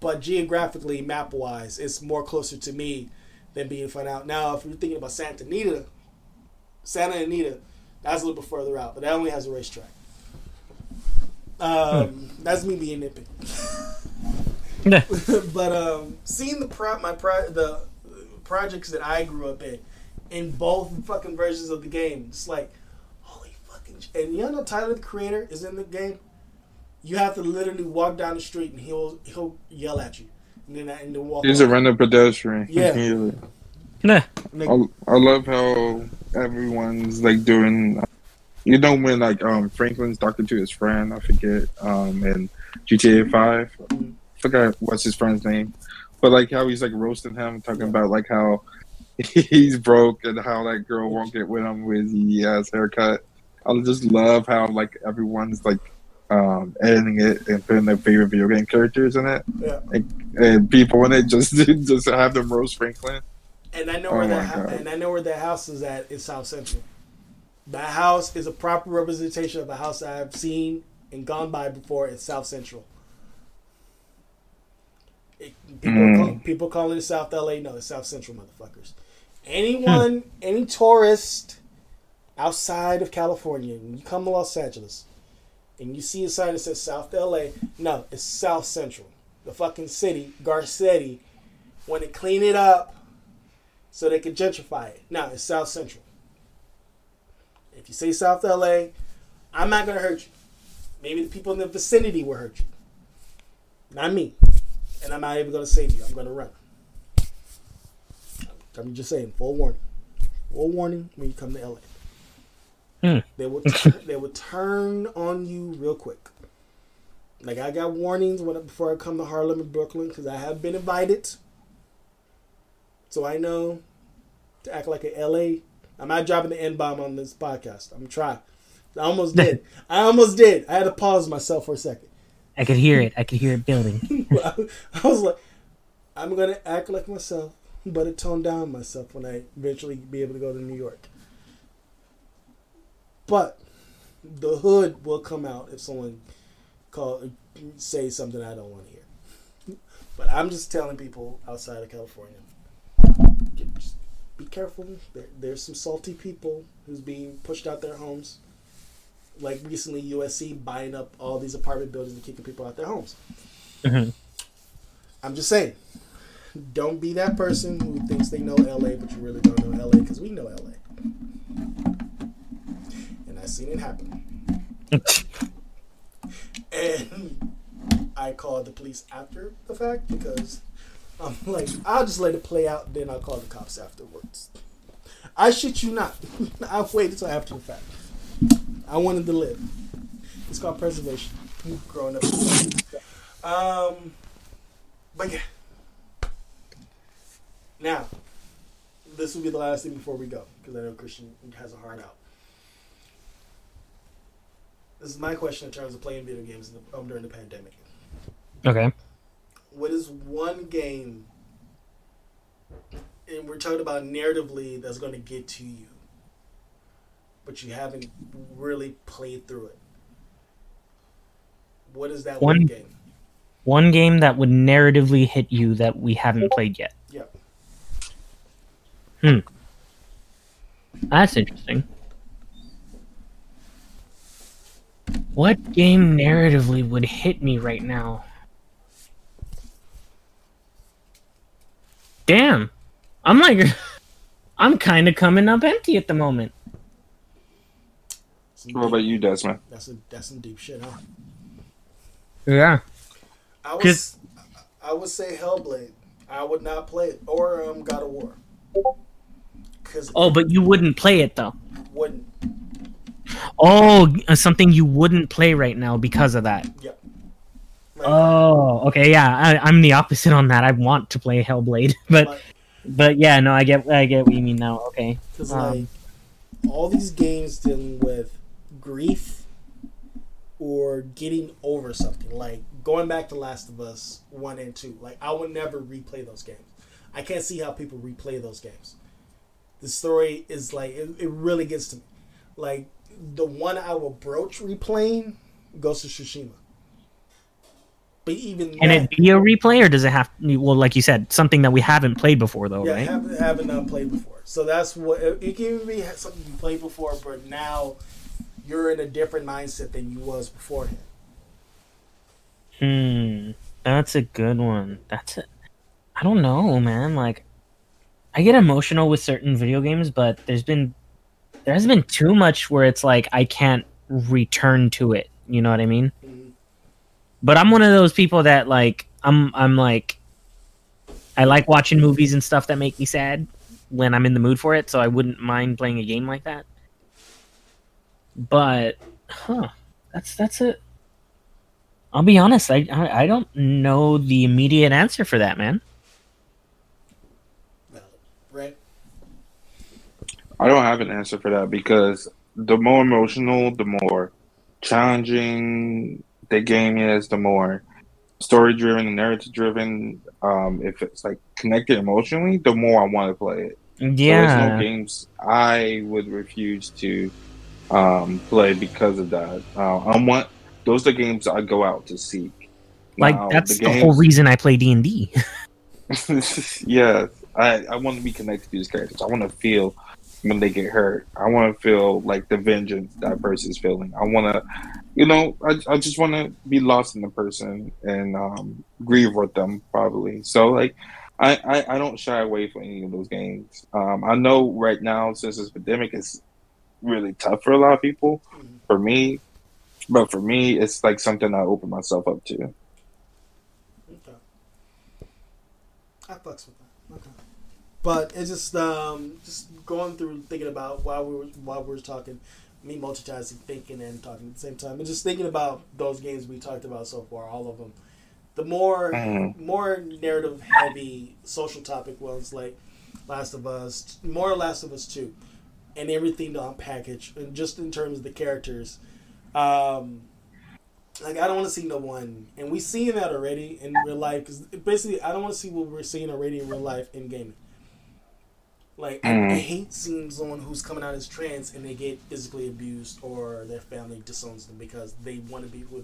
But geographically, map-wise, it's more closer to me than being found out. Now, if you're thinking about Santa Anita, that's a little bit further out, but that only has a racetrack. That's me being nipping. But seeing the projects that I grew up in both fucking versions of the game, it's like, holy fucking shit. And you know Tyler, the creator, is in the game. You have to literally walk down the street and he'll yell at you. and then I end up walking. He's a random pedestrian. Yeah. Nah. Like, I love how everyone's like doing. You know when like Franklin's talking to his friend, I forget, in GTA 5, I forgot what's his friend's name, but like how he's like roasting him, talking about like how he's broke and how that girl won't get with him with his ass haircut. I just love how like everyone's like editing it and putting their favorite video game characters in it, and people in it just have them roast Franklin. And I know where that house is at in South Central. That house is a proper representation of a house I've seen and gone by before in South Central. People calling it South LA. No, it's South Central, motherfuckers. Any tourist outside of California, when you come to Los Angeles and you see a sign that says South LA, no, it's South Central. The fucking city, Garcetti, want to clean it up so they can gentrify it. No, it's South Central. If you say South LA, I'm not going to hurt you. Maybe the people in the vicinity will hurt you. Not me. And I'm not even going to save you. I'm going to run. I'm just saying, full warning. Full warning when you come to LA. They will turn on you real quick. Like, I got warnings before I come to Harlem and Brooklyn because I have been invited. So I know to act like an LA. I'm not dropping the N-bomb on this podcast. I'm going to try. I almost did. I had to pause myself for a second. I could hear it. I could hear it building. I was like, I'm going to act like myself, but it toned down myself when I eventually be able to go to New York. But the hood will come out if someone say something I don't want to hear. But I'm just telling people outside of California, be careful. There's some salty people who's being pushed out their homes. Like recently, USC buying up all these apartment buildings and kicking people out their homes. Mm-hmm. I'm just saying, don't be that person who thinks they know LA, but you really don't know LA, because we know LA. And I've seen it happen. And I called the police after the fact because I'm like, I'll just let it play out, then I'll call the cops afterwards. I shit you not. I waited until after the fact. I wanted to live. It's called preservation. Growing up. But yeah. Now, this will be the last thing before we go, because I know Christian has a hard out. This is my question in terms of playing video games during the pandemic. Okay. What is one game, and we're talking about narratively, that's going to get to you, but you haven't really played through it? What is that one game? One game that would narratively hit you that we haven't played yet. Yeah. That's interesting. What game narratively would hit me right now? Damn, I'm kind of coming up empty at the moment. What about you, Desmond? That's some deep shit, huh? Yeah. I would say Hellblade. I would not play it, or God of War. But you wouldn't play it though. Wouldn't. Oh, something you wouldn't play right now because of that. Yeah. Oh, okay, yeah. I'm the opposite on that. I want to play Hellblade, but yeah, no, I get what you mean now. Okay, because all these games dealing with grief or getting over something, like going back to Last of Us 1 and 2. Like, I would never replay those games. I can't see how people replay those games. The story is like it really gets to me. Like the one I will broach replaying, Ghost of Tsushima. But even can it be a replay, or does it have? Well, like you said, something that we haven't played before, though, right? Yeah, haven't not played before. So that's what it can even be, something you played before, but now you're in a different mindset than you was beforehand. That's a good one. I don't know, man. Like, I get emotional with certain video games, but there hasn't been too much where it's like I can't return to it. You know what I mean? Mm-hmm. But I'm one of those people that, like, I'm like, I like watching movies and stuff that make me sad when I'm in the mood for it, so I wouldn't mind playing a game like that. But, that's it. I'll be honest, I don't know the immediate answer for that, man. Right. I don't have an answer for that because the more emotional, the more challenging the game is, the more story-driven and narrative-driven, if it's like connected emotionally, the more I want to play it. Yeah. So there's no games I would refuse to play because of that. Those are games I go out to seek. Like, now, that's the whole reason I play D&D. Yeah, I want to be connected to these characters. I want to feel when they get hurt. I want to feel like the vengeance that person's feeling. I want to, I just want to be lost in the person and grieve with them, probably. So, like, I don't shy away from any of those games. I know right now, since this pandemic, it's really tough for a lot of people. For me, but for me, it's like something I open myself up to. Okay. I fucks with that. Okay. But it's just going through thinking about while we were talking, me multitasking, thinking and talking at the same time, and just thinking about those games we talked about so far, all of them. The more narrative heavy social topic ones like Last of Us 2, and everything to unpackage, and just in terms of the characters. Like, I don't want to see no one, and we seen that already in real life. Cause basically, I don't want to see what we're seeing already in real life in gaming. Like, I hate seeing someone who's coming out as trans and they get physically abused or their family disowns them because they want to be who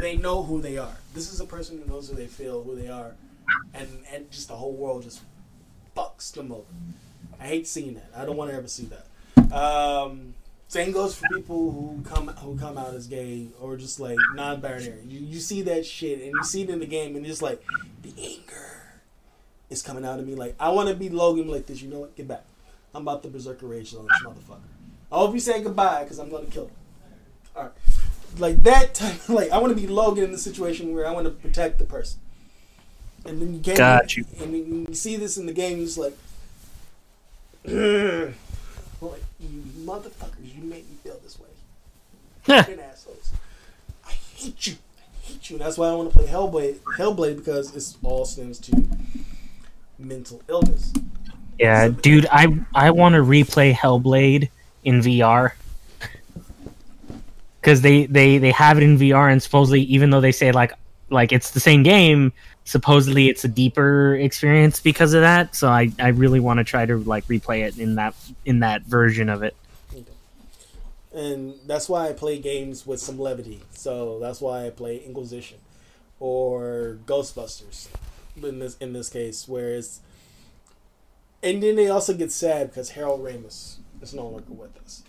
they know who they are. This is a person who knows who they feel, who they are, and just the whole world just fucks them over. I hate seeing that. I don't want to ever see that. Same goes for people who come out as gay or just like non-binary. You see that shit and you see it in the game and it's like the anger is coming out of me. Like, I want to be Logan like this. You know what? Get back. I'm about to berserker rage on this motherfucker. I hope you say goodbye because I'm gonna kill him. All right, like that type. Like, I want to be Logan in the situation where I want to protect the person. And then you can't. Got you. And then you see this in the game. It's like. Ugh. Like, you motherfuckers, you make me feel this way. Fucking assholes. I hate you. I hate you. That's why I want to play Hellblade because it's all stems to mental illness. Yeah, dude, I want to replay Hellblade in VR. Because they have it in VR, and supposedly, even though they say like it's the same game, supposedly it's a deeper experience because of that. So I really want to try to like replay it in that version of it. Okay. And that's why I play games with some levity. So that's why I play Inquisition or Ghostbusters in this case, where it's, and then they also get sad because Harold Ramis is no longer with us.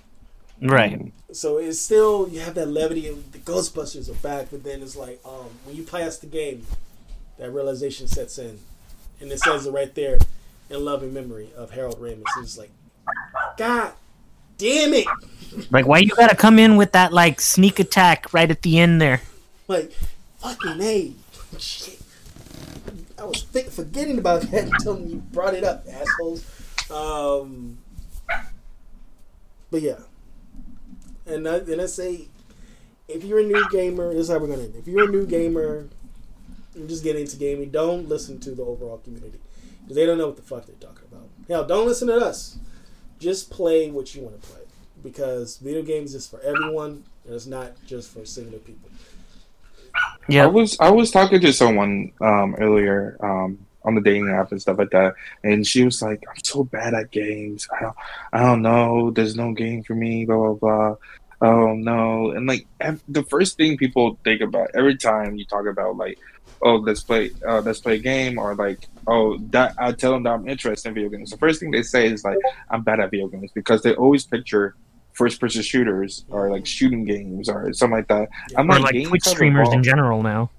Right. So it's still, you have that levity of the Ghostbusters are back, but then it's like when you pass the game, that realization sets in, and it says it right there in love and memory of Harold Ramis. It's like, God damn it! Like, why you gotta come in with that like sneak attack right at the end there? Like, fucking A, shit! I was forgetting about that until you brought it up, assholes. But yeah. And I say, if you're a new gamer, this is how we're going to end. If you're a new gamer and just get into gaming, don't listen to the overall community. Because they don't know what the fuck they're talking about. Hell, don't listen to us. Just play what you want to play. Because video games is for everyone, and it's not just for singular people. Yeah, I was talking to someone earlier on the dating app and stuff like that, and she was like, "I'm so bad at games. I don't know. There's no game for me. Blah blah blah. Oh no." And like the first thing people think about every time you talk about like, "Oh, let's play a game," or like, "Oh, that," I tell them that I'm interested in video games. The first thing they say is like, "I'm bad at video games," because they always picture first-person shooters or like shooting games or something like that. Yeah. I'm or like Twitch streamers in general now.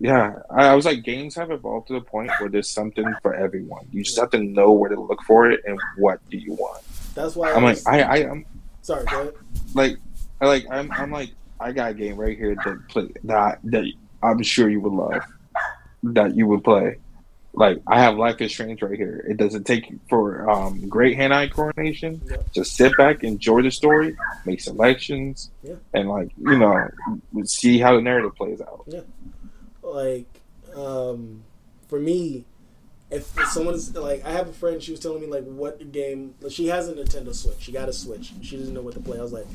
Yeah. I was like, games have evolved to the point where there's something for everyone. You just have to know where to look for it and what do you want. That's why I'm sorry, go ahead. I'm like, I got a game right here that I'm sure you would love, that you would play. Like, I have Life is Strange right here. It doesn't take you for great hand-eye coordination. Yeah. Just sit back, enjoy the story, make selections, and, like, you know, see how the narrative plays out. Yeah. Like, for me, if someone's, like, I have a friend, she was telling me, like, what game, like, she has a Nintendo Switch. She got a Switch. She doesn't know what to play. I was like,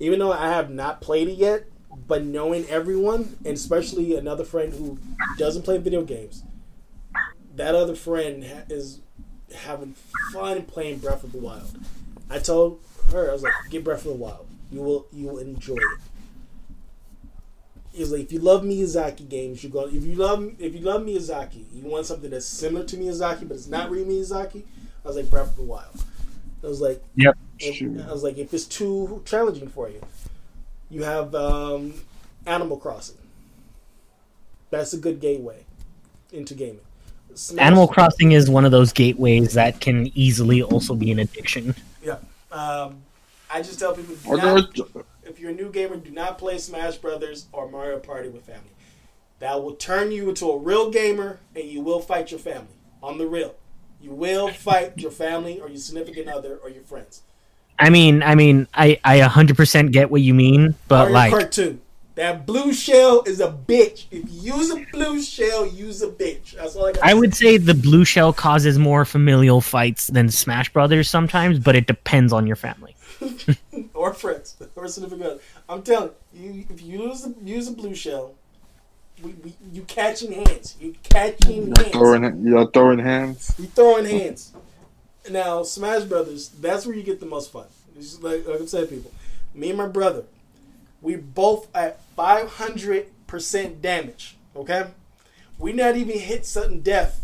even though I have not played it yet, but knowing everyone, and especially another friend who doesn't play video games, that other friend is having fun playing Breath of the Wild. I told her, I was like, get Breath of the Wild. You will enjoy it. He was like, if you love Miyazaki games, you go. If you love Miyazaki, you want something that's similar to Miyazaki, but it's not really Miyazaki. I was like, Breath of the Wild. I was like, yep. Sure. I was like, if it's too challenging for you, you have Animal Crossing. That's a good gateway into gaming. Animal Crossing is one of those gateways that can easily also be an addiction. Yeah. I just tell people, if you're a new gamer, do not play Smash Brothers or Mario Party with family. That will turn you into a real gamer, and you will fight your family. On the real. You will fight your family or your significant other or your friends. I mean, I 100% get what you mean, but Mario like... Cartoon. That blue shell is a bitch. If you use a blue shell, use a bitch. That's all I would say the blue shell causes more familial fights than Smash Brothers sometimes, but it depends on your family. Or friends. Or significant other. I'm telling you, if you use a blue shell, you catching hands. You're throwing hands. You're throwing hands. Now, Smash Brothers, that's where you get the most fun. It's just like I'm saying, people. Me and my brother, we both at 500% damage, okay? We not even hit sudden death.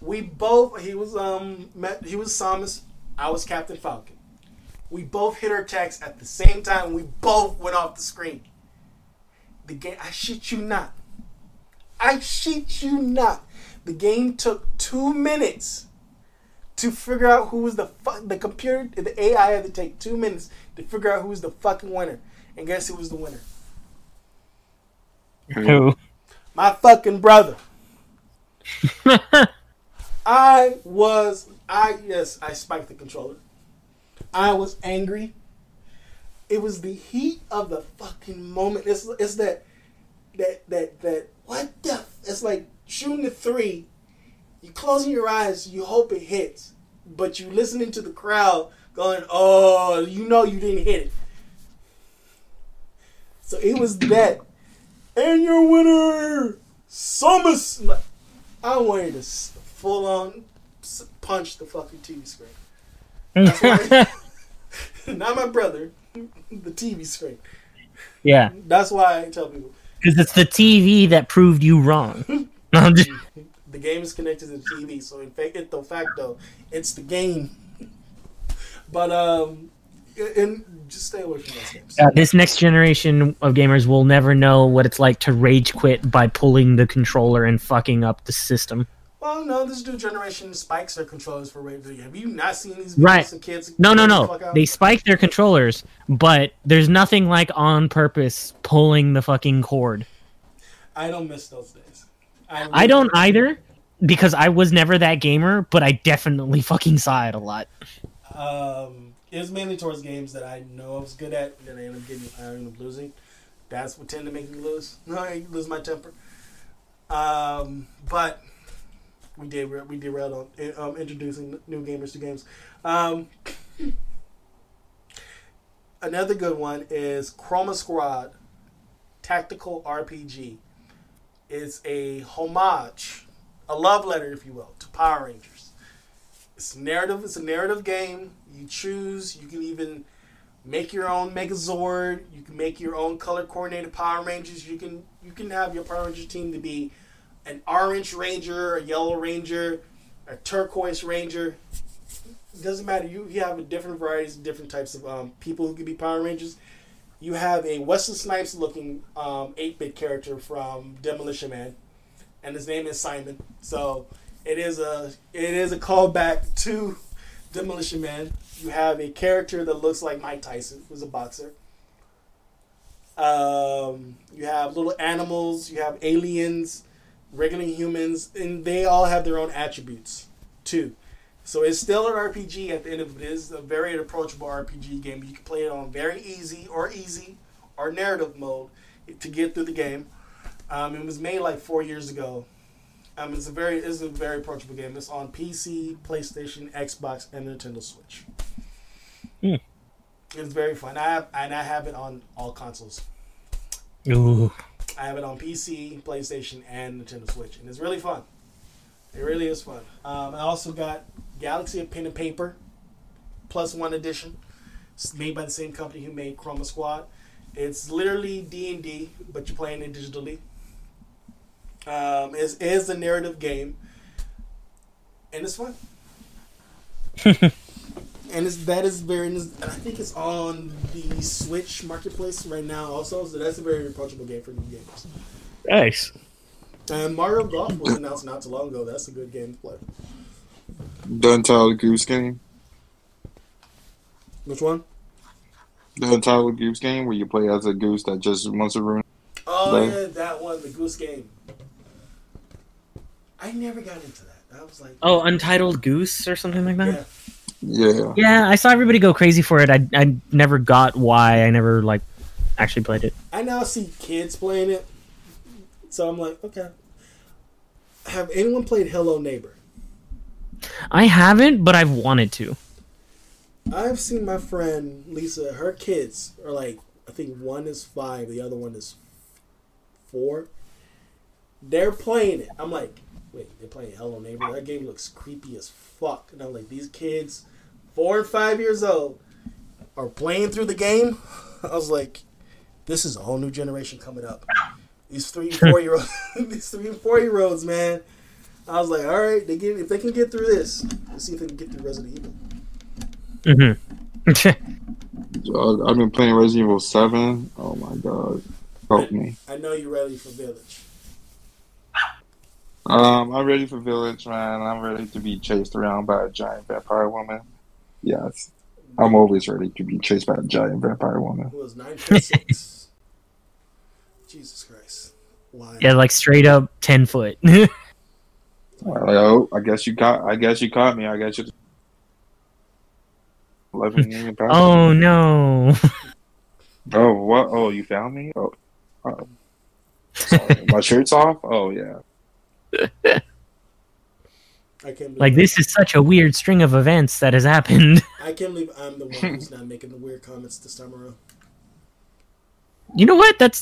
We both, he was Samus, I was Captain Falcon. We both hit our attacks at the same time. We both went off the screen. The game, I shit you not. The game took 2 minutes to figure out who was the computer, the AI had to take 2 minutes to figure out who was the fucking winner. And guess who was the winner? Who? My fucking brother. I spiked the controller. I was angry. It was the heat of the fucking moment. It's that what the? It's like shooting the three. You closing your eyes, you hope it hits, but you listening to the crowd going, "Oh, you know you didn't hit it." So it was that, and your winner, Samus. Like, I wanted to full on punch the fucking TV screen. That's why, not my brother, the TV screen. Yeah, that's why I tell people because it's the TV that proved you wrong. The game is connected to the TV, so de facto, it's the game. But, and just stay away from those games. This next generation of gamers will never know what it's like to rage quit by pulling the controller and fucking up the system. Well, no, this new generation spikes their controllers for rage. Have you not seen these videos of kids? No. They spike their controllers, but there's nothing like on purpose pulling the fucking cord. I don't miss those days. I don't either, because I was never that gamer, but I definitely fucking saw it a lot. It was mainly towards games that I know I was good at, that I ended up losing. That's what tend to make me lose. No, I lose my temper. But we derailed on introducing new gamers to games. Another good one is Chroma Squad Tactical RPG. It's a homage, a love letter, if you will, to Power Rangers. It's a narrative game. You choose. You can even make your own Megazord. You can make your own color-coordinated Power Rangers. You can have your Power Ranger team to be an orange ranger, a yellow ranger, a turquoise ranger. It doesn't matter. You have a different varieties, different types of people who can be Power Rangers. You have a Wesley Snipes-looking 8-bit character from Demolition Man, and his name is Simon. So it is a callback to Demolition Man. You have a character that looks like Mike Tyson, who's a boxer. You have little animals. You have aliens. regular humans, and they all have their own attributes too. So it's still an RPG at the end of it. It is a very approachable RPG game. You can play it on very easy or narrative mode to get through the game. It was made like 4 years ago. It's a very approachable game. It's on PC, PlayStation, Xbox, and Nintendo Switch. Mm. It's very fun. I have it on all consoles. Ooh. I have it on PC, PlayStation, and Nintendo Switch, and it's really fun. It really is fun. I also got Galaxy of Pen and Paper +1 edition. It's made by the same company who made Chroma Squad. It's literally D&D, but you're playing it digitally. It is a narrative game, and it's fun. And I think it's on the Switch marketplace right now also, so that's a very approachable game for new gamers. Nice. And Mario Golf was announced not too long ago. That's a good game to play. The Untitled Goose Game. Which one? The Untitled Goose Game, where you play as a goose that just wants to ruin. Oh, yeah, that one, the Goose Game. I never got into that. I was like... Oh, Untitled Goose or something like that? Yeah. Yeah, I saw everybody go crazy for it. I never got why. I never, actually played it. I now see kids playing it. So I'm like, okay. Have anyone played Hello Neighbor? I haven't, but I've wanted to. I've seen my friend Lisa, her kids are I think one is 5, the other one is 4. They're playing it. I'm like, wait, they're playing Hello Neighbor? That game looks creepy as fuck. And I'm like, these kids, 4 and 5 years old, are playing through the game? I was like, this is a whole new generation coming up. These 3 and 4 year olds, man. I was like, all right, if they can get through this, let's see if they can get through Resident Evil. Mm-hmm. I've been playing Resident Evil 7. Oh my god, help me! I know you're ready for Village. I'm ready for Village, man. I'm ready to be chased around by a giant vampire woman. Yes, I'm always ready to be chased by a giant vampire woman. It was 9.6. Jesus Christ. Lying. Yeah, straight up 10 foot. Oh, I guess you caught me. I guess you 11 million pounds. Oh no. Oh what? Oh, you found me? Oh, sorry. My shirt's off? Oh yeah. I can't believe this is such a weird string of events that has happened. I can't believe I'm the one who's not making the weird comments this time around. You know what? That's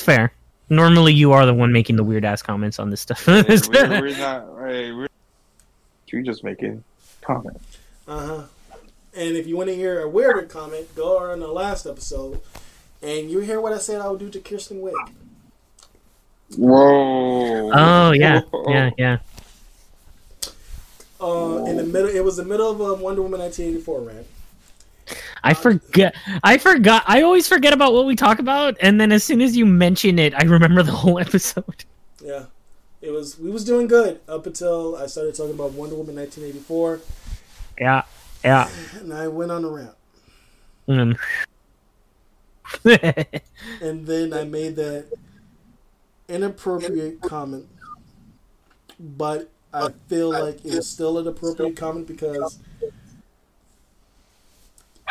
fair. Normally, you are the one making the weird ass comments on this stuff. Hey, we're not. Hey, you're just making comments. And if you want to hear a weirder comment, go on the last episode, and you hear what I said I would do to Kirsten Wiig. Whoa! Oh yeah, yeah. It was the middle of Wonder Woman 1984 rant. I forgot. I always forget about what we talk about, and then as soon as you mention it, I remember the whole episode. Yeah, we was doing good up until I started talking about Wonder Woman 1984. Yeah. And I went on a rant. And then I made that inappropriate comment, but I feel like it's still an appropriate comment because.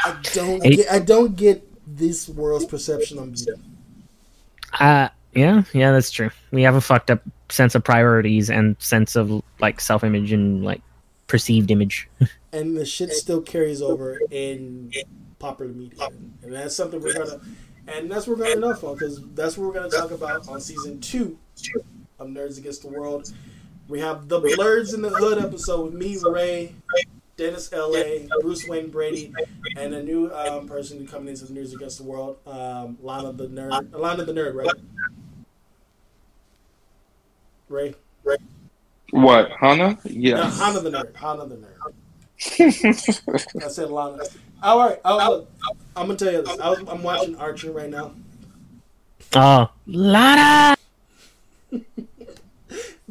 I don't get this world's perception on beauty. Yeah, that's true. We have a fucked up sense of priorities and sense of self-image and perceived image. And the shit still carries over in popular media, and that's something we're gonna enough on because that's what we're gonna talk about on season 2 of Nerds Against the World. We have the Blurs in the Hood episode with me, Ray. Dennis L.A., Bruce Wayne Brady, and a new person coming into the News Against the World, Lana the Nerd, right? Ray? What, Hannah? Yeah. No, Hannah the Nerd. I said Lana. All right, I'm going to tell you this. I'm watching Archer right now. Oh, Lana!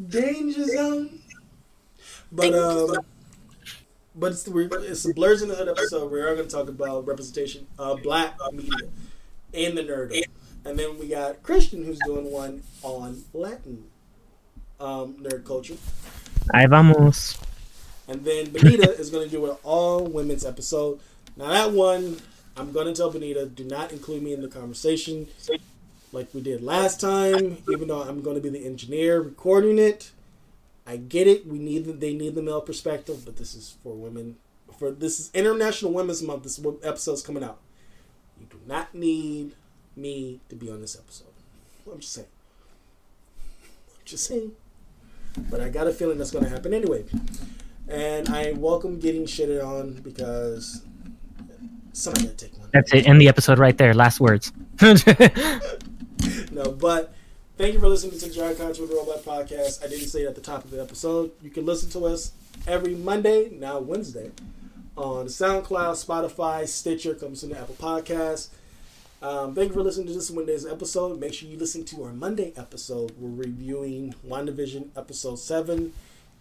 Danger Zone. But it's the Blurs in the Hood episode. We are going to talk about representation of black media in the nerd. And then we got Christian who's doing one on Latin nerd culture. Ahí vamos. And then Benita is going to do an all-women's episode. Now that one, I'm going to tell Benita, do not include me in the conversation like we did last time, even though I'm going to be the engineer recording it. I get it. They need the male perspective, but this is for women. This is International Women's Month. This episode's coming out. You do not need me to be on this episode. I'm just saying. But I got a feeling that's going to happen anyway. And I welcome getting shitted on because somebody gotta take one. That's it. End the episode right there. Last words. No, but thank you for listening to the Giant Contra Robot Podcast. I didn't say it at the top of the episode. You can listen to us every Monday, now Wednesday, on SoundCloud, Spotify, Stitcher, comes into Apple Podcasts. Thank you for listening to this Monday's episode. Make sure you listen to our Monday episode. We're reviewing WandaVision Episode 7.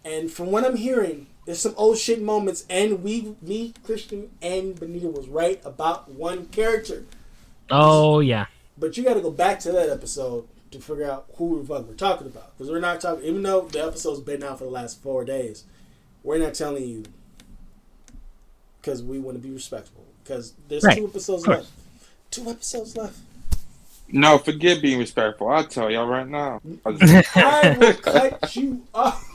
And from what I'm hearing, there's some old shit moments. And me, Christian, and Benita was right about one character. Oh, yeah. But you got to go back to that episode to figure out who the fuck we're talking about. Because we're not talking, even though the episode's been out for the last 4 days, we're not telling you because we want to be respectful. Because there's right. 2 episodes left. 2 episodes left. No, forget being respectful. I'll tell y'all right now. I will cut you off.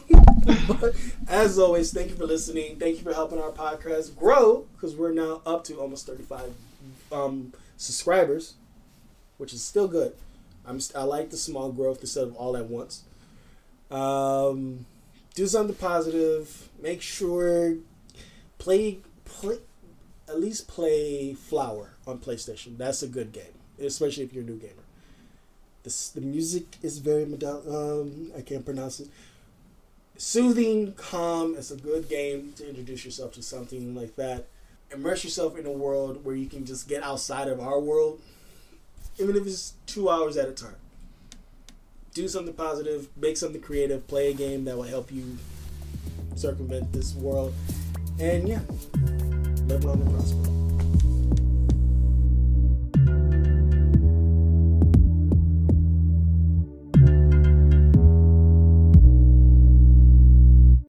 But as always, thank you for listening. Thank you for helping our podcast grow because we're now up to almost 35 subscribers, which is still good. I like the small growth instead of all at once. Do something positive. Make sure play Flower on PlayStation. That's a good game, especially if you're a new gamer. The music is very I can't pronounce it. Soothing, calm. It's a good game to introduce yourself to something like that. Immerse yourself in a world where you can just get outside of our world, even if it's 2 hours at a time. Do something positive. Make something creative. Play a game that will help you circumvent this world. And yeah, live long and prosper.